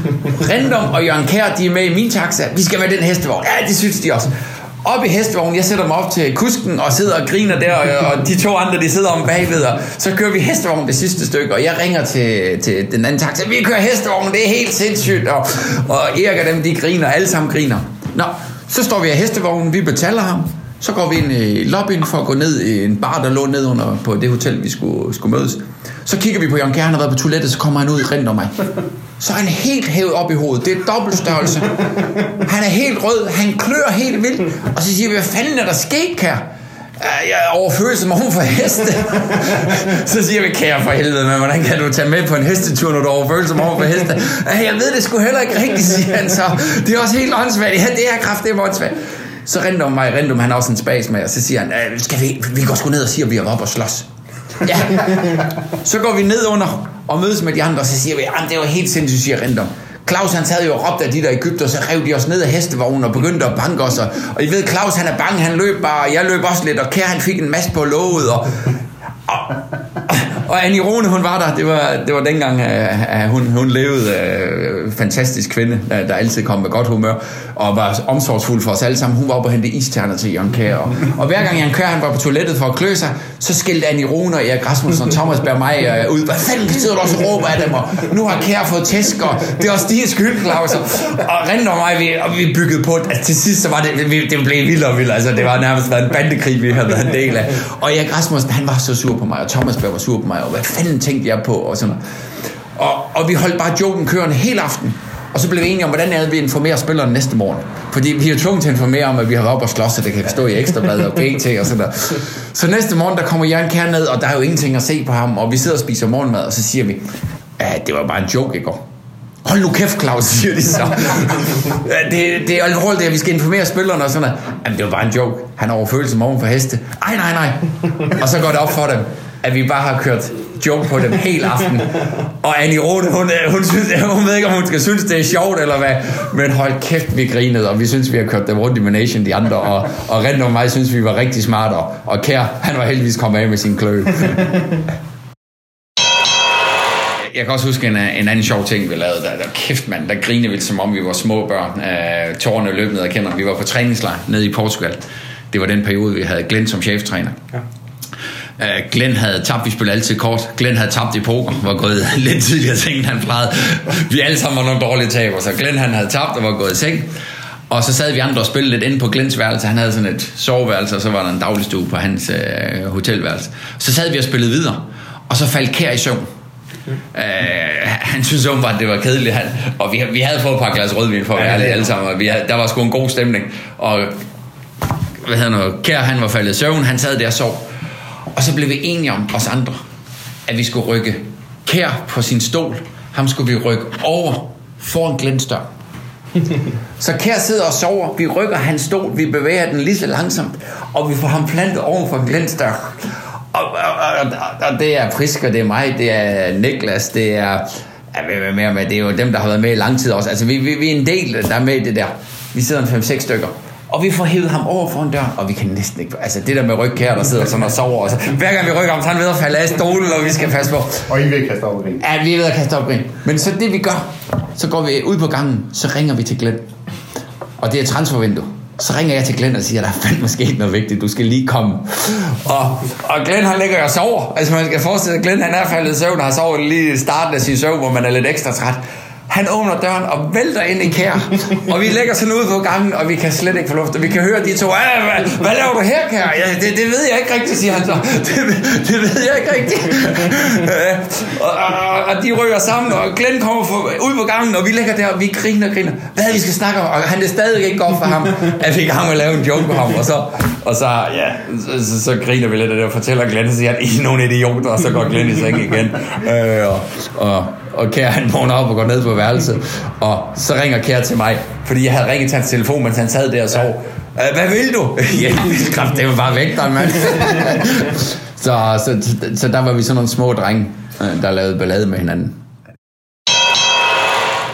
Rendum og Jørgen Kjær, de er med i min taxa. Vi skal med den hestevogn. Ja, det synes de også. Op i hestevognen, jeg sætter mig op til kusken og sidder og griner der, og de to andre, de sidder om bagved, og så kører vi hestevognen det sidste stykke, og jeg ringer til, til den anden taxa. Vi kører hestevognen, det er helt sindssygt, og, og Erik og dem, de griner, alle sammen griner. Nå, så står vi af hestevognen, vi betaler ham. Så går vi ind i lobbyen for at gå ned i en bar, der lå ned under på det hotel, vi skulle, skulle mødes. Så kigger vi på Jørgen Kjær, han har været på toilettet, så kommer han ud rent om mig. Så er han helt hævet op i hovedet. Det er dobbeltstørrelse. Han er helt rød, han klør helt vildt. Og så siger vi, hvad fanden er der sket, Kjær? Jeg er overfølt som oven for heste. Så siger vi, kære for helvede, men hvordan kan du tage med på en hestetur, når du er overfølt som oven for heste? Jeg ved det sgu heller ikke rigtigt, siger han så. Det er også helt åndssvagt. Ja, det er kraft, det er åndssvagt. Så Rendum mig, Rendum, han er også en spas med, og så siger han, skal vi, vi går sgu ned og siger, at vi er op og slås. Ja. Så går vi ned under og mødes med de andre, og så siger vi, at det var helt sindssygt, siger Rendum. Claus, han sad jo og råbte af de der Egypter, så rev de os ned af hestevognen og begyndte at banke os. Og, og I ved, Claus, han er bange, han løb bare, jeg løb også lidt, og Kjær, han fik en masse på låget, og... og Og Annie Rune, hun var der. Det var, det var dengang, at hun, hun levede. Øh, fantastisk kvinde, der altid kom med godt humør og var omsorgsfuld for os alle sammen. Hun var oppe og hente isterner til Jørgen Kjær. Og, og hver gang Jørgen Kjær han var på toilettet for at klø sig, så skældte Annie Rune og Erik Rasmussen og Thomas Berg mig øh, ud. Hvad fanden betyder du også råber af dem? Og nu har Kjær fået tæsk, og det er også din skyld, Claus. Og Rinde og mig, vi, og vi byggede på. Altså, til sidst så var det, vi, det blev vildere og vildere. Altså, det var nærmest en bandekrig, vi havde været en del af. Og Erik Rasmussen, han var så sur på mig, og Thomas Berg var sur på mig. Og hvad fanden tænkte jeg på og sådan og, og vi holdt bare joken kørende hele aften. Og så blev vi enige om, hvordan havde vi informerer spillerne næste morgen. Fordi vi er tvunget til at informere om, at vi har været op og slås, så det kan stå i Ekstrabladet og P T og sådan der. Så næste morgen, der kommer Jørgen Kjær ned, og der er jo ingenting at se på ham. Og vi sidder og spiser morgenmad, og så siger vi, at det var bare en joke i går. Hold nu kæft, Claus, siger de så. det, det er alvorligt, at vi skal informere spillerne og sådan noget. Jamen, det var bare en joke. Han er overfølt som oven for heste. Ej, nej, nej. Og så går det op for dem, at vi bare har kørt joke på dem hele aften. Og Annie Rode, hun, hun, synes, hun ved ikke, om hun skal synes, det er sjovt eller hvad, men hold kæft, vi grinede, og vi synes, vi har kørt dem rundt i Manation, de andre, og, og Rent og mig synes, vi var rigtig smarte, og, og Kjær, han var heldigvis kommet af med sin kløe. Jeg kan også huske en, en anden sjov ting, vi lavede. Der, der kæft, mand, der grinede vi, som om vi var små børn. Øh, tårerne løb ned ad kinderne. Vi var på træningslejr nede i Portugal. Det var den periode, vi havde Glenn som cheftræner. Ja. Uh, Glenn havde tabt, vi spillede altid kort. Glenn havde tabt i poker, var gået lidt tidligere til end han plejede. Vi alle sammen var nogle dårlige taber, så Glenn han havde tabt og var gået i seng. Og så sad vi andre og spillede lidt inde på Glens værelse. Han havde sådan et soveværelse, og så var der en dagligstue på hans uh, hotelværelse. Så sad vi og spillede videre, og så faldt Kjær i søvn. Uh, han synes åbenbart, det var kedeligt. Han, og vi, vi havde fået et par glas rødvin for at være alle sammen. Og vi havde, der var sgu en god stemning. Og hvad hedder noget, Kjær, han var faldet i søvn, han sad der og sov. Og så blev vi enige om os andre, at vi skulle rykke Kjær på sin stol. Ham skulle vi rykke over foran Glens dør. Så Kjær sidder og sover, vi rykker hans stol, vi bevæger den lige så langsomt, og vi får ham plantet over for Glens dør. Og, og, og, og det er Prisker, det er mig, det er Niklas, det er... Ja, med, det er jo dem, der har været med i lang tid også. Altså, vi, vi, vi er en del, der er med i det der. Vi sidder en fem-seks stykker. Og vi får hævet ham over foran døren, og vi kan næsten ikke... Altså, det der med rygkære, der sidder sådan og sover. Og så, hver gang vi rykker ham, så han ved at falde af stolen, og vi skal passe på. Og I ved at kaste op grin. Ja, vi ved at kaste op grin. Men så det, vi gør, så går vi ud på gangen, så ringer vi til Glenn. Og det er transfervindue. Så ringer jeg til Glenn og siger, der er fandme sket noget vigtigt, du skal lige komme. Og, og Glenn, han ligger og sover. Altså man skal forestille sig, Glenn, han er faldet i søvn og har sovet lige i starten af sin søvn, hvor man er lidt ekstra træt. Han åbner døren og vælter ind i Kjær. Og vi ligger sådan ude på gangen, og vi kan slet ikke få luft. Og vi kan høre de to, hvad, hvad laver du her, Kjær? Ja, det, det ved jeg ikke rigtigt, siger han så. Det, det ved jeg ikke rigtigt. og, og, og de ryger sammen, og Glenn kommer for, ud på gangen, og vi ligger der, og vi griner og griner. Hvad vi skal snakke om? Og han er stadig ikke godt for ham, at vi ikke har med at lave en joke på ham. Og så, og så, ja, så, så, så griner vi lidt af det, og fortæller Glenn, og siger, at I er nogle idioter, og så går Glenn i seng igen. Øh, og... og og Kjær, han vågner op og går ned på værelset, og så ringer Kjær til mig, fordi jeg havde ringet til hans telefon, mens han sad der og sov. Hvad vil du? Ja, det var bare vægteren, mand. så, så, så der var vi sådan nogle små drenge, der lavede ballade med hinanden.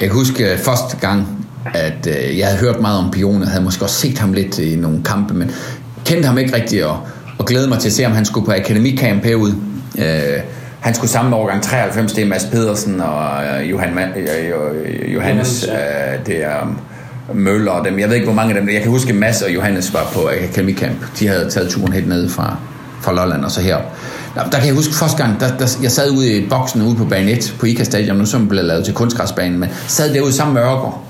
Jeg kan huske første gang, at jeg havde hørt meget om Pion, og havde måske også set ham lidt i nogle kampe, men kendte ham ikke rigtigt, og, og glædede mig til at se, om han skulle på akademikamp herude. Han skulle samme årgang treoghalvfems, det er Mads Pedersen og Johan, Johannes, det er Møller og dem. Jeg ved ikke, hvor mange af dem. Jeg kan huske, Mads og Johannes var på akademikamp. De havde taget turen helt nede fra, fra Lolland og så herop. Der kan jeg huske første gang, der, der, jeg sad ude i boksen ude på Banet på I K A Stadion, nu som blev lavet til kunstgræsbanen, men sad derude sammen med Ørger,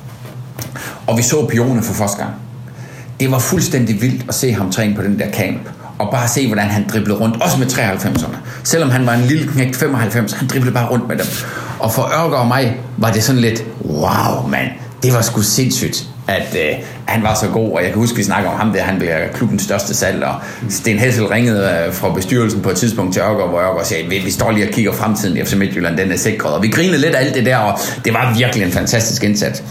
og vi så Pionerne for første gang. Det var fuldstændig vildt at se ham træne på den der kamp. Og bare se, hvordan han driblede rundt, også med treoghalvfemserne. Selvom han var en lille knægt femoghalvfems, han driblede bare rundt med dem. Og for Ørger og mig var det sådan lidt, wow mand, det var sgu sindssygt, at øh, han var så god. Og jeg kan huske, vi snakker om ham der, han blev klubbens største salg. Og Sten Hessel ringede øh, fra bestyrelsen på et tidspunkt til Ørger, hvor Ørger sagde, vi står lige og kigger fremtiden i F C Midtjylland, den er sikret. Og vi grinede lidt af alt det der, og det var virkelig en fantastisk indsats.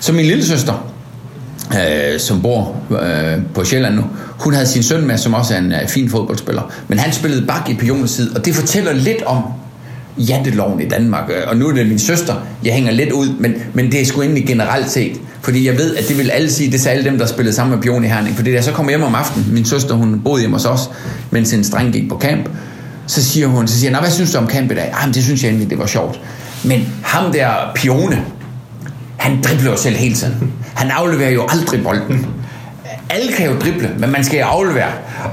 Så min lillesøster, Øh, som bor øh, på Sjælland nu, hun havde sin søn med, som også er en øh, fin fodboldspiller, men han spillede bak i Pionens side, og det fortæller lidt om janteloven i Danmark, og nu er det min søster, jeg hænger lidt ud, men, men det er sgu egentlig generelt set, fordi jeg ved, at det vil alle sige, det sagde alle dem, der spillede sammen med Pion i Herning, fordi da jeg så kom hjem om aftenen, min søster, hun boede hjemme hos os, mens en dreng gik på camp, så siger hun, så siger jeg, hvad synes du om camp i dag? Jamen, det synes jeg egentlig, det var sjovt, men ham der Pione, han dribler jo selv hele tiden. Han afleverer jo aldrig bolden. Alle kan jo drible, men man skal jo aflevere.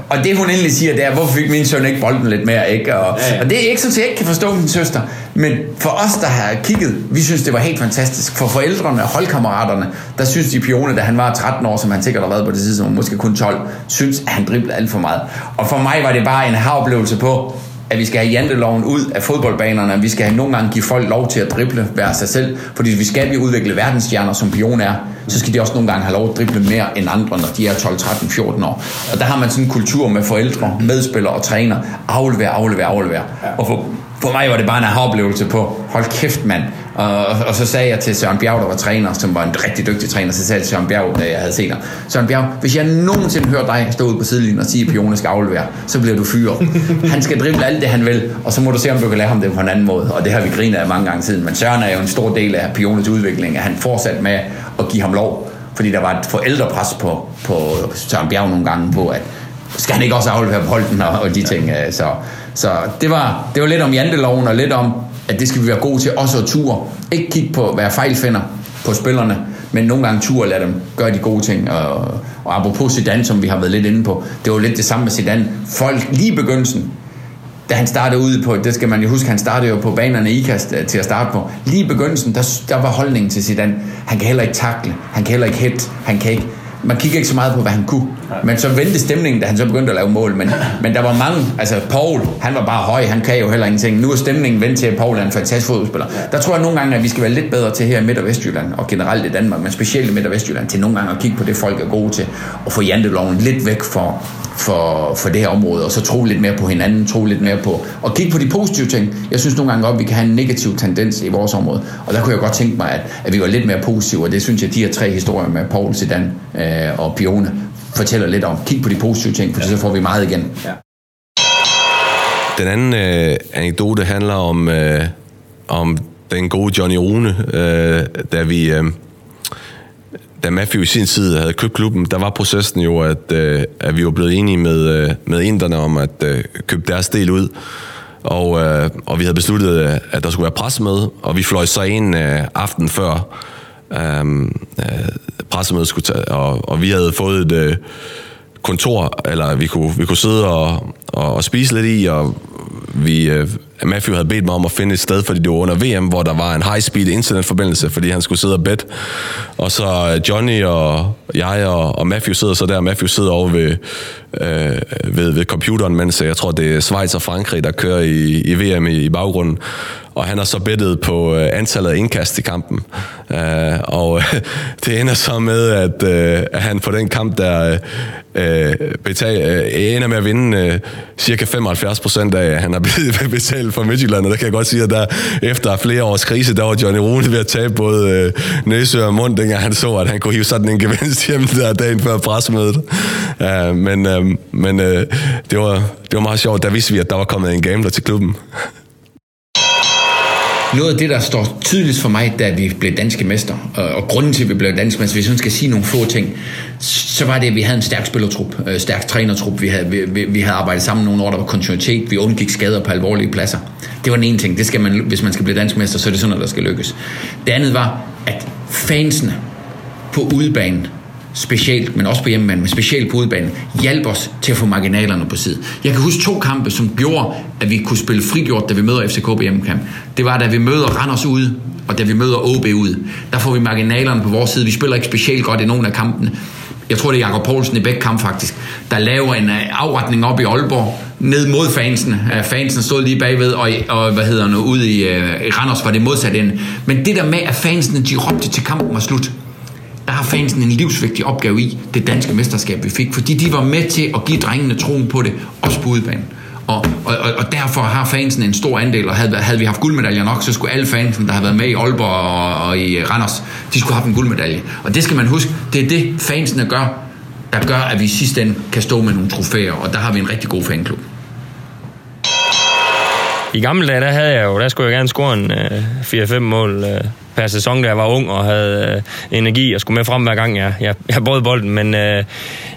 Og det hun endelig siger, det er, hvorfor fik min søn ikke bolden lidt mere? Ikke? Og, ja, ja. og det er ikke sådan, at jeg ikke kan forstå min søster. Men for os, der har kigget, vi synes, det var helt fantastisk. For forældrene og holdkammeraterne, der synes de Pione, da han var tretten år, som han sikkert har været på det tidspunkt, måske kun tolv, synes, at han driblede alt for meget. Og for mig var det bare en haroplevelse på, at vi skal have janteloven ud af fodboldbanerne, at vi skal have nogle gange give folk lov til at drible, være sig selv, fordi hvis vi skal vi udvikle verdensstjerner, som Pion er, så skal de også nogle gange have lov at drible mere end andre, når de er tolv, tretten, fjorten år. Og der har man sådan en kultur med forældre, medspillere og træner, aflevere, aflevere, aflevere. Og for, for mig var det bare en aha-oplevelse på, hold kæft mand. Og, og så sagde jeg til Søren Bjerg, der var træner, som var en rigtig dygtig træner, så sagde jeg til Søren Bjerg, da jeg havde set ham, Søren Bjerg, hvis jeg nogensinde hører dig stå ud på sidelinjen og sige, at Pione skal aflevere, så bliver du fyret. Han skal drible alt det, han vil, og så må du se, om du kan lære ham det på en anden måde. Og det har vi grinet af mange gange siden. Men Søren er jo en stor del af Piones udvikling, at han fortsat med at give ham lov, fordi der var et forældrepres på, på Søren Bjerg nogle gange på, at skal han ikke også aflevere bolden og, og de ting. Så, så det, var, det var lidt om janteloven og lidt om, at det skal vi være gode til, også at ture. Ikke kigge på at være fejlfinder på spillerne, men nogle gange ture og lade dem gøre de gode ting. Og, og apropos Zidane, som vi har været lidt inde på, det var lidt det samme med Zidane. Folk lige i begyndelsen, da han startede ude på, det skal man jo huske, han startede jo på banerne i Ikast til at starte på. Lige i begyndelsen, der, der var holdningen til Zidane. Han kan heller ikke takle, han kan heller ikke hætte, han kan ikke. man kiggede ikke så meget på, hvad han kunne. Men så vendte stemningen, da han så begyndte at lave mål. Men, men der var mange, altså Paul, han var bare høj, han kan jo heller ingenting. Nu er stemningen vendt til, at Paul er en fantastisk fodboldspiller. Der tror jeg nogle gange, at vi skal være lidt bedre til her i Midt- og Vestjylland, og generelt i Danmark, men specielt i Midt- og Vestjylland, til nogle gange at kigge på det, folk er gode til, og få janteloven lidt væk for, for, for det her område, og så tro lidt mere på hinanden, tro lidt mere på, og kigge på de positive ting. Jeg synes nogle gange godt, vi kan have en negativ tendens i vores område, og der kunne jeg godt tænke mig, at, at vi var lidt mere positive, og det synes jeg, de her tre historier med Paul, Zidane øh, og Pione fortæller lidt om. Kig på de positive ting, for ja. Så får vi meget igen. Ja. Den anden øh, anekdote handler om, øh, om den gode Johnny Rune, øh, da vi... Øh, da Matthew i sin tid havde købt klubben, der var processen jo, at, øh, at vi var blevet enige med, øh, med inderne om at øh, købe deres del ud. Og, øh, og vi havde besluttet, at der skulle være pressemøde, og vi fløj så en øh, aften før øh, pressemødet skulle tage, og, og vi havde fået et øh, kontor, eller vi kunne, vi kunne sidde og, og, og spise lidt i, og vi, øh, Matthew havde bedt mig om at finde et sted, fordi det var under V M, hvor der var en high-speed internetforbindelse, fordi han skulle sidde og bed. Og så Johnny og jeg og, og Matthew sidder så der, Matthew sidder over ved, øh, ved, ved computeren, mens jeg tror, det er Schweiz og Frankrig, der kører i, i V M i, i baggrunden. Og han har så bettet på øh, antallet af indkast i kampen. Øh, og øh, det ender så med, at, øh, at han på den kamp, der øh, betal, øh, ender med at vinde øh, cirka femoghalvfjerds procent af, han har blevet betalt for Midtjylland. Og der kan jeg godt sige, at der, efter flere års krise, der var Johnny Rune ved at tabe både øh, Nøsø og Mund, dengang han så, at han kunne hive sådan en gevinst hjem der dagen før pressemødet. Øh, men øh, men øh, det, var, det var meget sjovt. Der vidste vi, at der var kommet en gambler til klubben. Noget af det, der står tydeligst for mig, da vi blev danske mester, og grunden til, at vi blev danske mester, hvis man skal sige nogle få ting, så var det, at vi havde en stærk spillertrup, stærk trænertrup, vi havde, vi, vi havde arbejdet sammen nogle år, der var kontinuitet, vi undgik skader på alvorlige pladser. Det var den ene ting, det skal man, hvis man skal blive dansk mester, så er det sådan noget, der skal lykkes. Det andet var, at fansene på udebanen, specielt, men også på hjemmebane, men specielt på udebanen, hjælp os til at få marginalerne på side. Jeg kan huske to kampe, som gjorde, at vi kunne spille frigjort, da vi møder F C K på hjemmekamp. Det var, da vi møder Randers ude, og da vi møder O B ude. Der får vi marginalerne på vores side. Vi spiller ikke specielt godt i nogen af kampene. Jeg tror, det er Jakob Poulsen i Bæk-kamp faktisk, der laver en afretning op i Aalborg, ned mod fansen. Fansen stod lige bagved, og, og hvad hedder nu, ude i, i Randers var det modsat ende. Men det der med, at fansen de råbte til kampen var slut, der har fansen en livsvigtig opgave i det danske mesterskab, vi fik, fordi de var med til at give drengene troen på det, også på udebanen. Og, og, og derfor har fansen en stor andel, og havde, havde vi haft guldmedaljer nok, så skulle alle fansen, der havde været med i Aalborg og, og i Randers, de skulle have haft en guldmedalje. Og det skal man huske, det er det fansene gør, der gør, at vi i sidste ende kan stå med nogle trofæer, og der har vi en rigtig god fanklub. I gamle dage, der havde jeg jo, der skulle jeg gerne score en øh, fire fem mål øh, per sæson, da jeg var ung og havde øh, energi og skulle med frem hver gang, jeg, jeg, jeg brød bolden. Men øh,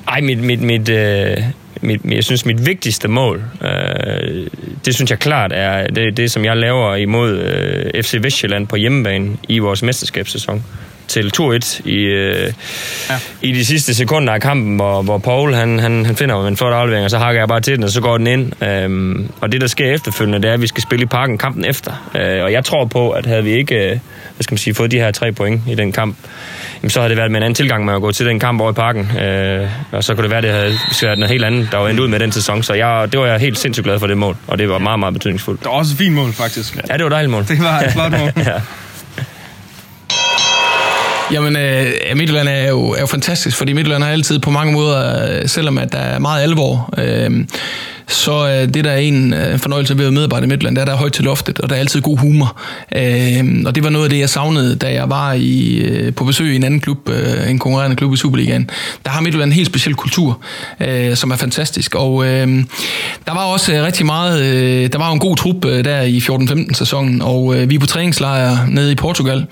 ej, mit, mit, mit, øh, mit, jeg synes, mit vigtigste mål, øh, det synes jeg klart er det, det som jeg laver imod øh, F C Midtjylland på hjemmebane i vores mesterskabssæson. Til to et i, øh, ja. i de sidste sekunder af kampen, hvor, hvor Paul han, han, han finder en flot aflevering, og så hakker jeg bare til den, og så går den ind. Øhm, og det, der sker efterfølgende, det er, at vi skal spille i Parken kampen efter. Øh, og jeg tror på, at havde vi ikke øh, hvad skal man sige, fået de her tre point i den kamp, jamen, så havde det været med en anden tilgang med at gå til den kamp over i Parken. Øh, og så kunne det være, at det havde været noget helt andet, der var endt ud med den sæson. Så jeg, det var jeg helt sindssygt glad for det mål, og det var meget, meget betydningsfuldt. Det var også et fint mål, faktisk. Ja, det var et dejligt mål. Det var et flot mål. Ja. Jamen, øh, Midtjylland er jo, er jo fantastisk, fordi Midtjylland har altid på mange måder, øh, selvom at der er meget alvor, øh, så øh, det der er en øh, fornøjelse ved at medarbejde i Midtjylland, der er der højt til loftet, og der er altid god humor. Øh, og det var noget af det, jeg savnede, da jeg var i, øh, på besøg i en anden klub, øh, en konkurrerende klub i Superligaen. Der har Midtjylland en helt speciel kultur, øh, som er fantastisk. Og øh, der var også rigtig meget, øh, der var en god trup øh, der i fjorten femten sæsonen, og øh, vi er på træningslejr nede i Portugal.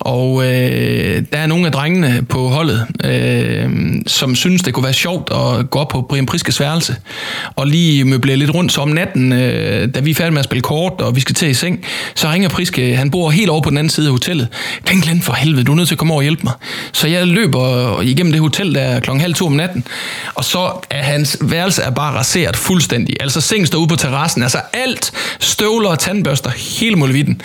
Og øh, der er nogle af drengene på holdet, øh, som synes, det kunne være sjovt at gå op på Brian Priskes værelse, og lige møble lidt rundt. Så om natten, øh, da vi er færdige med at spille kort, og vi skal til i seng, så ringer Priske, han bor helt over på den anden side af hotellet. Glenn, Glenn, for helvede, du er nødt til at komme over og hjælpe mig. Så jeg løber igennem det hotel, der er klokken halv to om natten, og så er hans værelse er bare raseret fuldstændig. Altså seng står ude på terrassen, altså alt, støvler og tandbørster, hele målevitten.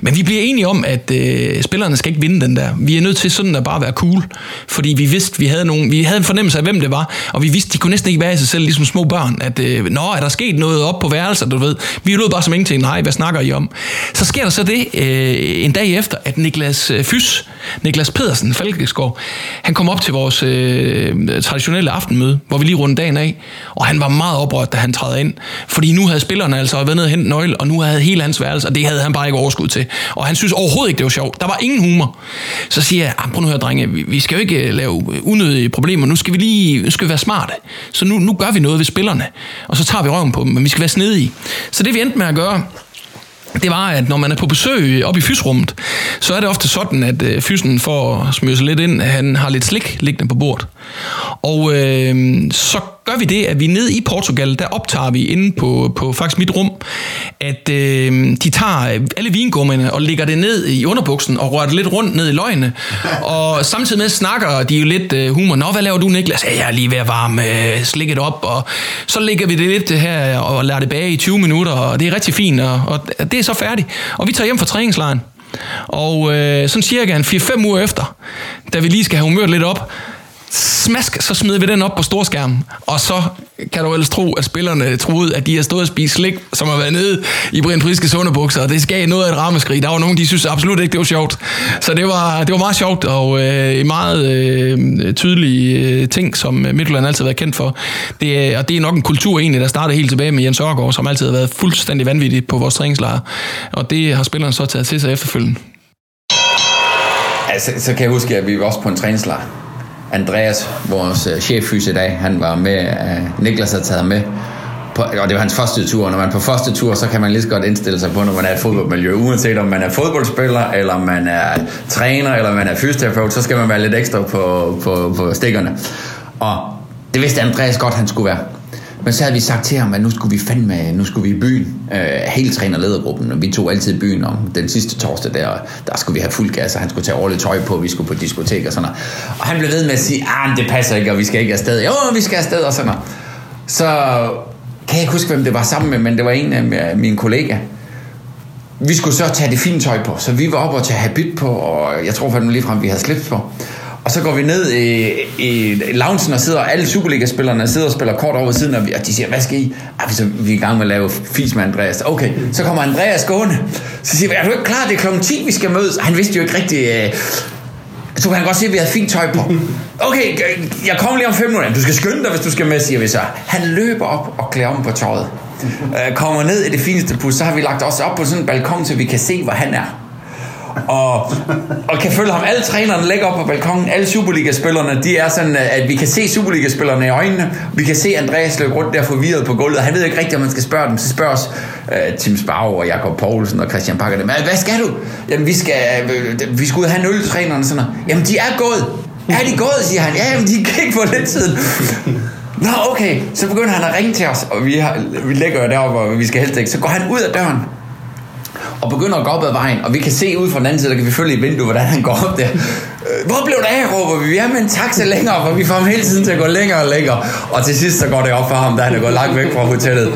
Men vi bliver enige om, at øh, spillerne Midtjylland skal ikke vinde den der. Vi er nødt til sådan at bare være cool, fordi vi vidste, vi havde nogen, vi havde en fornemmelse af hvem det var, og vi vidste, de kunne næsten ikke være i sig selv, ligesom små børn, at øh, nå, er der sket noget op på værelset, du ved. Vi lød bare som ingenting. Nej, hvad snakker I om? Så sker der så det øh, en dag efter, at Niklas øh, Fys, Niklas Pedersen, Falkeskov, han kom op til vores øh, traditionelle aftenmøde, hvor vi lige rundt dagen af, og han var meget oprørt, da han træder ind, fordi nu havde spillerne altså været nede og hentet nøgle, og nu havde hele hans værelse, og det havde han bare ikke overskud til. Og han synes overhovedet ikke, det var sjovt. Der var ingen humor. Så siger jeg, prøv nu her, drenge, vi skal jo ikke lave unødige problemer, nu skal vi lige nu skal vi være smarte. Så nu, nu gør vi noget ved spillerne, og så tager vi røven på dem, men vi skal være snedige. Så det vi endte med at gøre, det var, at når man er på besøg op i fysrummet, så er det ofte sådan, at fysen får at smøre sig lidt ind, han har lidt slik liggende på bordet. Og øh, så gør vi det, at vi ned i Portugal, der optager vi inde på, på faktisk mit rum, at øh, de tager alle vingummerne og lægger det ned i underbuksen og rører det lidt rundt ned i løgene. Og samtidig med snakker de jo lidt øh, humor. Nå, hvad laver du, Niklas? Ja, jeg er lige ved at varme øh, slikket op. Og så lægger vi det lidt her og lader det bage i tyve minutter, og det er rigtig fint, og, og det er så færdigt. Og vi tager hjem fra træningslejren. Og øh, sådan cirka en fire fem uger efter, da vi lige skal have humøret lidt op, smask, så smider vi den op på storskærmen, og så kan du ellers tro, at spillerne troede, at de har stået og spist slik, som har været nede i Brian Priskes underbukser, og det skaber noget af et rammeskrig. Der var nogen, de synes absolut ikke, det var sjovt. Så det var, det var meget sjovt, og øh, en meget øh, tydelig øh, ting, som Midtjylland altid har været kendt for. Det, og det er nok en kultur egentlig, der startede helt tilbage med Jens Ørger, som altid har været fuldstændig vanvittig på vores træningslejre, og det har spillerne så taget til sig efterfølgende. Altså, så kan jeg huske, at vi var også på en træningslejr. Andreas, vores cheffys i dag, han var med, Niklas har taget med, på, og det var hans første tur. Når man er på første tur, så kan man lige så godt indstille sig på, når man er et fodboldmiljø. Uanset om man er fodboldspiller, eller man er træner, eller man er fysioterapeut, så skal man være lidt ekstra på, på, på stikkerne. Og det vidste Andreas godt, han skulle være. Men så havde vi sagt til ham, at nu skulle vi fandme, nu skulle vi i byen, øh, hele træner-ledergruppen, og vi tog altid byen om den sidste torsdag der, og der skulle vi have fuld gas, og han skulle tage ordentligt tøj på, og vi skulle på diskotek og sådan noget. Og han blev ved med at sige, ah, det passer ikke, og vi skal ikke afsted. Jo, vi skal afsted og sådan noget. Så kan jeg ikke huske, hvem det var sammen med, men det var en af mine kollegaer. Vi skulle så tage det fine tøj på, så vi var oppe og tage habit på, og jeg tror fandme ligefrem, vi havde slips på. Og så går vi ned i, i loungen og sidder, og alle Superliga-spillerne sidder og spiller kort over siden, og, vi, og de siger, hvad skal I? Ah, vi, så, vi er i gang med at lave fis med Andreas. Okay, så kommer Andreas gående. Så siger vi, er du ikke klar, det er klokken ti, vi skal mødes? Han vidste jo ikke rigtigt. Øh... Så kan han godt se, at vi havde fint tøj på. Okay, jeg kommer lige om fem minutter. Du skal skynde dig, hvis du skal med, siger vi så. Han løber op og klæder om på tøjet. Øh, kommer ned i det fineste pus, så har vi lagt os op på sådan en balkon, så vi kan se, hvor han er. Og, og kan følge ham. Alle trænerne ligger op på balkongen. Alle Superliga-spillerne, de er sådan, at vi kan se Superliga-spillerne i øjnene. Vi kan se Andreas løbe rundt der forvirret på gulvet. Han ved ikke rigtigt, om man skal spørge dem. Så spørges uh, Tim Sparrow og Jakob Poulsen og Christian Bak og dem. Hvad skal du? Jamen, vi skal, uh, vi skal ud og have en øl, trænerne. Sådan noget. Jamen, de er gået. Er de gået, siger han. Ja, men de gik for lidt tid. Nå, okay. Så begynder han at ringe til os, og vi, har, vi ligger jo deroppe, og vi skal helst ikke. Så går han ud af døren og begynder at gå op ad vejen, og vi kan se ud fra den anden side, der kan vi følge i et vindue, hvordan han går op der. Hvor blev det af, råber vi? Vi er med en taxa længere, for vi får ham hele tiden til at gå længere og længere. Og til sidst så går det op for ham, da han er gået langt væk fra hotellet.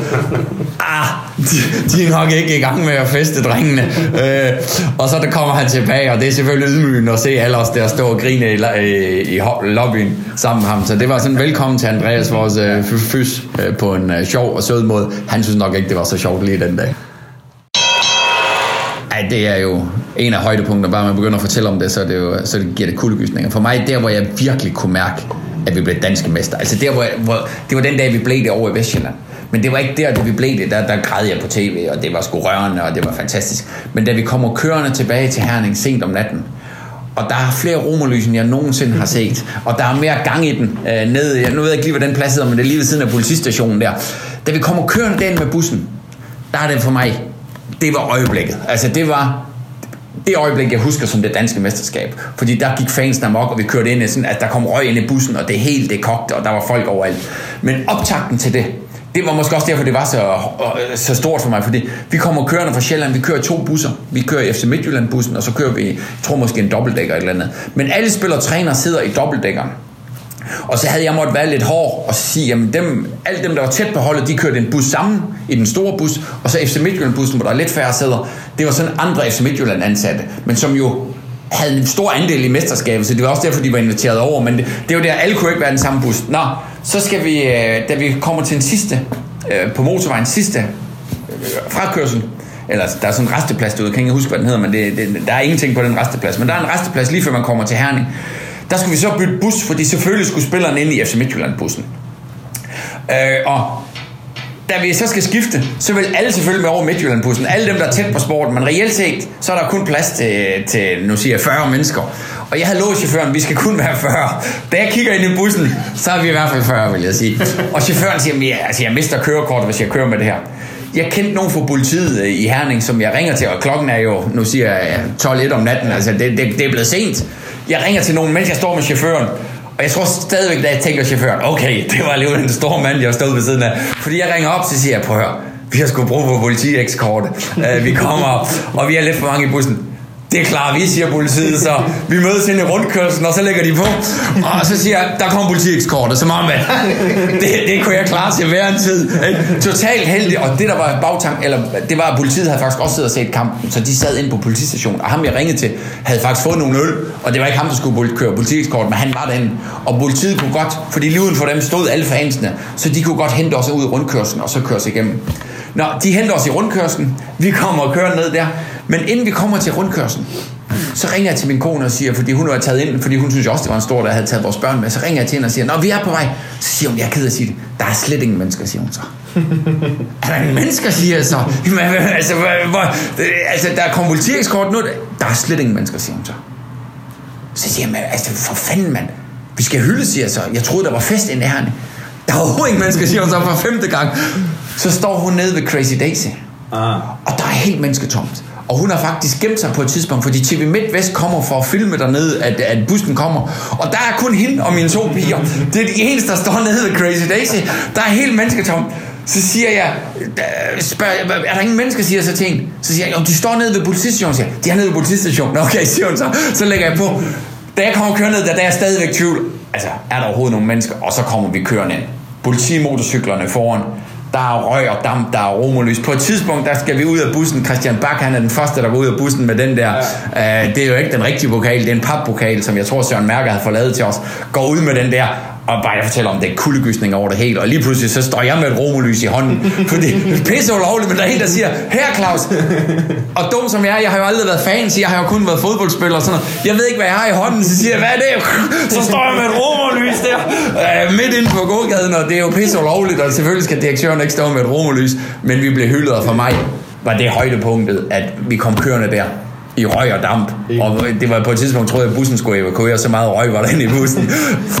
Ah, de, de er nok ikke i gang med at feste, drengene. Øh, og så der kommer han tilbage, og det er selvfølgelig ydmygende at se alle os der stå og grine i, i, i lobbyen sammen med ham. Så det var sådan, velkommen til Andreas, vores øh, fys, øh, på en øh, sjov og sød måde. Han synes nok ikke, det var så sjovt lige den dag. Det er jo en af højdepunkterne, bare man begynder at fortælle om det, så, det jo, så det giver det kuldegysninger. For mig, der hvor jeg virkelig kunne mærke, at vi blev danske mester, altså der hvor, jeg, hvor det var den dag, vi blev det over i Vestjylland. Men det var ikke der, da vi blev det, der, der græd jeg på tv, og det var sgu rørende, og det var fantastisk. Men da vi kommer kørende tilbage til Herning sent om natten, og der er flere romerlys, end jeg nogensinde har set, og der er mere gang i den øh, nede, jeg, nu ved jeg ikke lige, hvad den plads hedder, men det er lige ved siden af politistationen der. Da vi kommer kørende den med bussen, der er det for mig, det var øjeblikket. Altså det var det øjeblik, jeg husker som det danske mesterskab. Fordi der gik fansen amok, og vi kørte ind i sådan, at der kom røg ind i bussen, og det hele det kogte, og der var folk overalt. Men optakten til det, det var måske også derfor, det var så, så stort for mig. Fordi vi kommer kørende fra Sjælland, vi kører to busser. Vi kører F C Midtjylland-bussen, og så kører vi, jeg tror måske en dobbeltdækker eller et eller andet. Men alle spillere og trænere sidder i dobbeltdækkeren. Og så havde jeg måttet være lidt hård og sige, jamen dem, alle dem, der var tæt på holdet, de kørte en bus sammen i den store bus, og så F C Midtjylland-bussen, hvor der er lidt færre sæder. Det var sådan andre F C Midtjylland-ansatte, men som jo havde en stor andel i mesterskabet, så det var også derfor, de var inviteret over, men det, det er jo der, alle kunne ikke være den samme bus. Nå, så skal vi, da vi kommer til en sidste, på motorvejen sidste frakørsel, eller der er sådan en resteplads derude, jeg kan ikke huske, hvad den hedder, men det, det, der er ingenting på den resteplads, men der er en resteplads lige før man kommer til Herning. Der skulle vi så bytte bus, fordi selvfølgelig skulle spillerne ind i F C Midtjylland-bussen. Øh, og da vi så skal skifte, så vil alle selvfølgelig med over Midtjylland-bussen. Alle dem, der er tæt på sporten, men reelt set, så er der kun plads til, til nu siger jeg, fyrre mennesker. Og jeg havde lovet chaufføren, vi skal kun være fyrre. Da jeg kigger ind i bussen, så er vi i hvert fald fyrre, vil jeg sige. Og chaufføren siger, ja, altså, jeg mister kørekortet, hvis jeg kører med det her. Jeg kendte nogen fra politiet i Herning, som jeg ringer til, og klokken er jo, nu siger jeg, tolv et om natten, altså det, det, det er blevet sent. Jeg ringer til nogen, mens jeg står med chaufføren, og jeg tror stadigvæk, da jeg tænker chaufføren, okay, det var alligevel en stor mand, jeg stod ved siden af. Fordi jeg ringer op, så siger jeg, prøv at høre, vi har sgu brug for politiekskorte. Uh, vi kommer op, og vi er lidt for mange i bussen. Det er klart, vi siger politiet, så vi mødes ind i rundkørslen, og så lægger de på. Og så siger jeg, der kommer politiekskorte, så meget mand. Det, det kunne jeg klare til hver en tid. Totalt heldig, og det der var bagtank, eller det var, at politiet havde faktisk også siddet og set kampen, så de sad ind på politistationen, og ham jeg ringede til, havde faktisk fået nogle øl, og det var ikke ham, der skulle køre politiekskorte, men han var derinde. Og politiet kunne godt, fordi lige uden for dem stod alle fansene, så de kunne godt hente os ud i rundkørslen, og så køre sig igennem. Nå, de henter os i rundkørslen, vi kommer og kører ned der. Men inden vi kommer til rundkørslen, så ringer jeg til min kone og siger, fordi hun har taget ind, fordi hun synes også, det var en stor, der havde taget vores børn med, så ringer jeg til hende og siger, nå, vi er på vej. Så siger hun, jeg er ked af at sige det. Der er slet ingen mennesker, siger hun så. Er der ingen mennesker, siger jeg så? Men, altså, hvor, altså, der er konvulteringskort nu. Der er slet ingen mennesker, siger hun så. Så siger jeg, altså, for fanden, mand. Vi skal hylde, siger jeg så. Jeg troede, der var fest inde i Herne. Der er overhovedet ingen mennesker, siger hun så for femte gang. Så står hun nede ved Crazy Daisy. Ah. Og der er helt mennesketomt. Og hun har faktisk gemt sig på et tidspunkt, fordi T V MidtVest kommer for at filme dernede, at, at bussen kommer. Og der er kun hende og mine to piger. Det er de eneste, der står nede ved Crazy Daisy. Der er helt mennesketomt. Så siger jeg, spørger, er der ingen mennesker, siger så til hende. Så siger jeg, om de står nede ved politistationen, siger jeg, de er nede ved politistationen. Okay, siger hun så. Så lægger jeg på. Da jeg kommer kørende, der er jeg stadigvæk tvivl. Altså, er der overhovedet nogle mennesker? Og så kommer vi kørende ind. Politimotorcyklerne foran. Der er røg og damp, der er romerlys. På et tidspunkt, der skal vi ud af bussen. Christian Bak, han er den første, der går ud af bussen med den der. Ja. Øh, det er jo ikke den rigtige pokal, det er en papbokal, som jeg tror, Søren Mærker havde forladet til os. Går ud med den der, og bare jeg fortæller om, det er kuldegysning over det hele. Og lige pludselig, så står jeg med et romerlys i hånden. For det er pisse ulovligt, men der er en, der siger, her Claus. Og dum som jeg er, jeg har jo aldrig været fan, så jeg har jo kun været fodboldspiller og sådan noget. Jeg ved ikke, hvad jeg har i hånden, så siger jeg, hvad er det? Så står jeg med et romerlys der, øh, midt inde på gågaden, og det er jo pisse ulovligt, og selvfølgelig skal direktøren ikke stå med et romerlys, men vi blev hyldet, og for mig var det højdepunktet, at vi kom kørende der. I røg og damp. Og det var på et tidspunkt, troede jeg, at bussen skulle evakuere, så meget røg var der inde i bussen.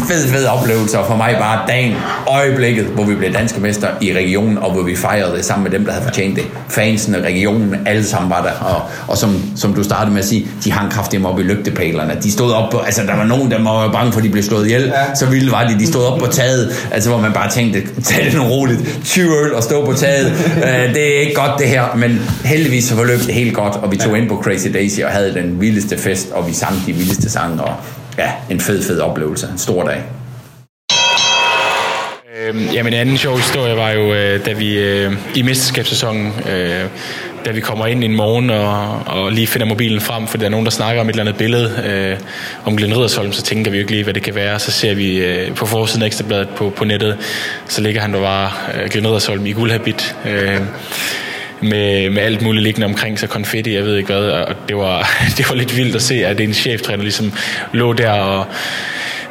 Fed, fed oplevelse, og for mig bare dagen, øjeblikket, hvor vi blev danske mester i regionen, og hvor vi fejrede det sammen med dem, der havde fortjent det. Fansene, regionen, alle sammen var der. Og, og som, som du startede med at sige, de hang kraftigt op i lygtepælerne. De stod op på, altså der var nogen, der var bange for, at de blev slået ihjel. Ja. Så vildt var de. De stod op på taget, altså hvor man bare tænkte, tag det nu roligt, tyve øl og stå på taget. Uh, det er ikke godt det her, men heldigvis så forløb det helt godt, og vi tog ind på Crazy Day og havde den vildeste fest, og vi sang de vildeste sange, og ja, en fed, fed oplevelse. En stor dag. Øhm, ja, min anden sjov historie var jo, øh, da vi øh, i mesterskabssæsonen, øh, da vi kommer ind en morgen og, og lige finder mobilen frem, fordi der er nogen, der snakker om et eller andet billede øh, om Glen Ridersholm, så tænker vi jo ikke lige, hvad det kan være. Så ser vi øh, på forsiden af Ekstrabladet på, på nettet, så ligger han der bare øh, Glen Ridersholm i guldhabit. Øh, Med, med alt muligt liggende omkring, så konfetti, jeg ved ikke hvad, og det var, det var lidt vildt at se, at en cheftræner ligesom lå der og,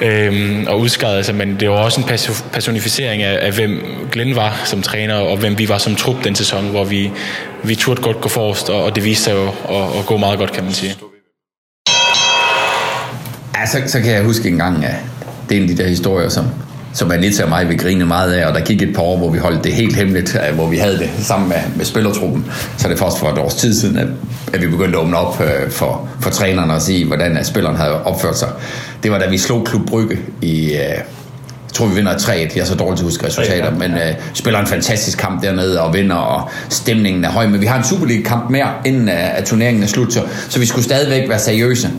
øhm, og udskadede sig, men det var også en personificering af, af, hvem Glenn var som træner, og hvem vi var som trup den sæson, hvor vi, vi turde godt gå forrest, og, og det viste sig jo at, at gå meget godt, kan man sige. Ja, så, så kan jeg huske en gang, at det er en af de der historier, som... som Anita og mig, vi grinede meget af, og der gik et par år, hvor vi holdt det helt hemmeligt, hvor vi havde det sammen med, med spillertruppen. Så det først for et års tid siden, at, at vi begyndte at åbne op øh, for, for trænerne og sige, hvordan spilleren havde opført sig. Det var da vi slog Klub Brygge i... Øh, jeg tror, vi vinder tre et. Jeg er så dårligt til at huske resultater, men øh, spiller en fantastisk kamp dernede og vinder, og stemningen er høj. Men vi har en Superliga-kamp mere, inden at turneringen er slut, så, så vi skulle stadigvæk være seriøse.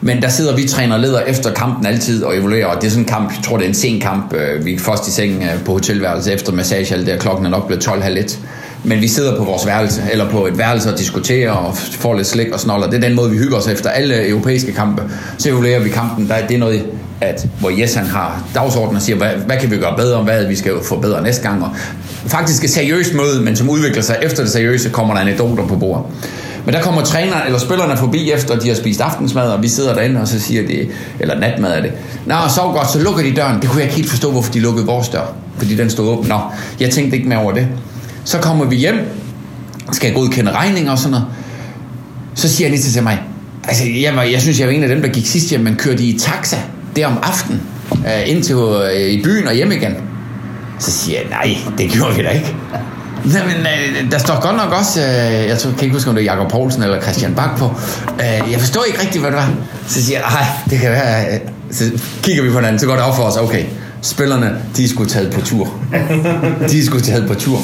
Men der sidder vi træner og leder efter kampen altid og evaluerer, og det er sådan en kamp, jeg tror det er en sen kamp, vi er først i sengen på hotelværelset efter massage, alt der, klokken er nok blevet tolv halv et. Men vi sidder på vores værelse, eller på et værelse og diskuterer og får lidt slik og snoller. Det er den måde, vi hygger os efter alle europæiske kampe. Så evaluerer vi kampen. Der er det noget, at, hvor Jes han har dagsordenen og siger, hvad, hvad kan vi gøre bedre, hvad vi skal forbedre næste gang. Og faktisk et seriøst møde, men som udvikler sig efter det seriøse, kommer der anekdoter på bordet. Men der kommer trænerne eller spillerne forbi, efter de har spist aftensmad, og vi sidder derinde, og så siger de, eller natmad er det, nå, sov godt, så lukker de døren. Det kunne jeg ikke helt forstå, hvorfor de lukkede vores dør, fordi den stod åben. Nå, jeg tænkte ikke mere over det. Så kommer vi hjem, skal jeg godkende regninger og sådan noget. Så siger Anita til mig, altså jeg, var, jeg synes, jeg var en af dem, der gik sidst hjem, men kørte i taxa, der om aftenen, ind til i byen og hjem igen. Så siger jeg, nej, det gjorde vi da ikke. Men der står godt nok også, jeg kan ikke huske, om det er Jakob Poulsen eller Christian Bak på. Jeg forstår ikke rigtigt, hvad det var. Så siger jeg, nej, det kan være. Så kigger vi på hinanden, så går det op for os, okay. Spillerne, de skulle taget på tur. De skulle taget på tur.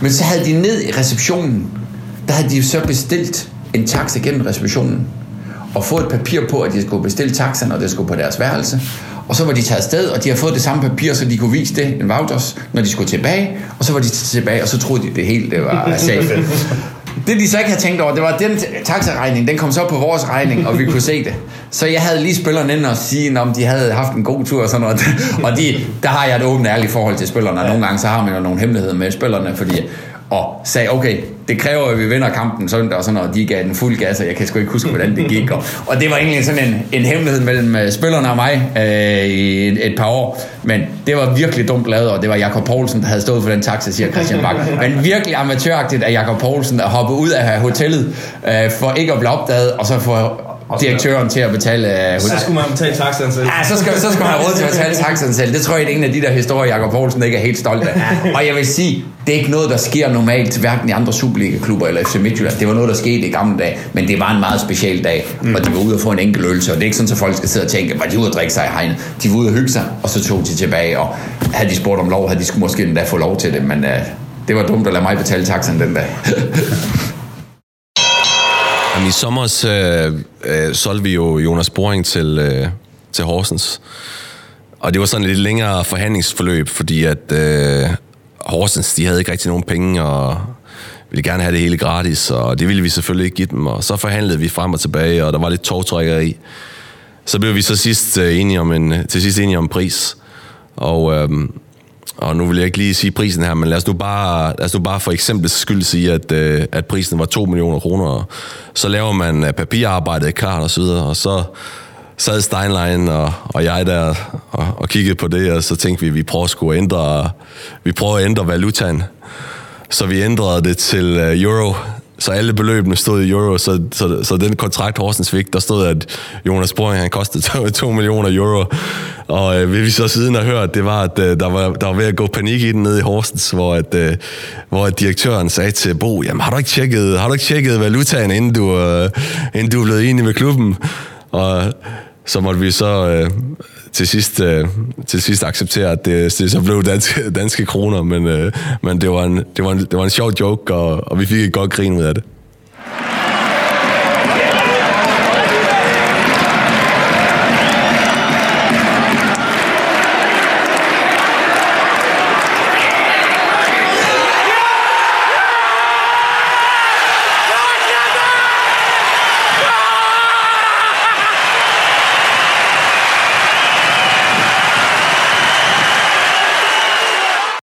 Men så havde de ned i receptionen, der havde de så bestilt en taxa gennem receptionen. Og fået et papir på, at de skulle bestille taxaen, og det skulle på deres værelse. Og så var de taget afsted, og de har fået det samme papir, så de kunne vise det en vouchers, når de skulle tilbage. Og så var de tilbage, og så troede de, det hele det var safe. Det de så ikke havde tænkt over, det var, den taxaregning, den kom så på vores regning, og vi kunne se det. Så jeg havde lige spillerne ind og sige, om de havde haft en god tur og sådan noget. Og de, der har jeg et åbent ærligt forhold til spillerne, og nogle gange så har man jo nogle hemmeligheder med spillerne, fordi... og sagde, okay, det kræver, at vi vinder kampen søndag, og sådan noget, og de gav den fuld gas, og jeg kan sgu ikke huske, hvordan det gik. Og, og det var egentlig sådan en, en hemmelighed mellem spillerne og mig øh, i et, et par år, men det var virkelig dumt lavet, og det var Jakob Poulsen, der havde stået for den taxa, siger Christian Bak. Men virkelig amatøragtigt af Jakob Poulsen at hoppe ud af hotellet, øh, for ikke at blive opdaget, og så få direktøren til at betale... Øh, så skulle man betale taxaen selv. Ja, så skulle, så skulle man have råd til at betale taxaen selv. Det tror jeg, det er en af de der historier, Jakob Poulsen ikke er helt stolt af. Og jeg vil sige, det er ikke noget, der sker normalt, hverken i andre Superliga-klubber eller F C Midtjylland. Det var noget, der skete i gamle dage, men det var en meget speciel dag, hvor de var ude og få en enkelt øl, og det er ikke sådan, at folk skal sidde og tænke, var de ude at drikke sig i hegnet? De var ude og hygge sig, og så tog de tilbage, og havde de spurgt om lov, havde de skulle måske endda få lov til det, men øh, det var dumt at lade mig betale taxaen den dag. Jamen, i sommer øh, øh, solgte vi jo Jonas Borring til, øh, til Horsens, og det var sådan et lidt længere forhandlingsforløb, fordi at... Øh, Horsens, de havde ikke rigtig nogen penge, og ville gerne have det hele gratis, og det ville vi selvfølgelig ikke give dem, og så forhandlede vi frem og tilbage, og der var lidt tovtrækkeri. Så blev vi så sidst enige om en, til sidst enige om pris, og, øhm, og nu vil jeg ikke lige sige prisen her, men lad os nu bare, lad os nu bare for eksempel skyld sige, at, øh, at prisen var to millioner kroner, og så laver man papirarbejdet klart og så videre, og så sad Steinlein og, og jeg der og, og kiggede på det, og så tænkte vi, at vi prøver at, skulle ændre, vi prøver at ændre valutaen. Så vi ændrede det til euro, så alle beløbene stod i euro, så, så, så den kontrakt Horsens fik, der stod, at Jonas Borring, han kostede to millioner euro. Og øh, vi så siden har hørt, det var, at øh, der, var, der var ved at gå panik i den nede i Horsens, hvor, at, øh, hvor at direktøren sagde til Bo, jamen har du ikke tjekket, har du ikke tjekket valutaen, inden du, øh, inden du blev enig med klubben? Og så måtte vi så øh, til, sidst, øh, til sidst acceptere, at det, det så blev danske, danske kroner, men, øh, men det, var en, det, var en, det var en sjov joke, og, og vi fik et godt grin ud af det.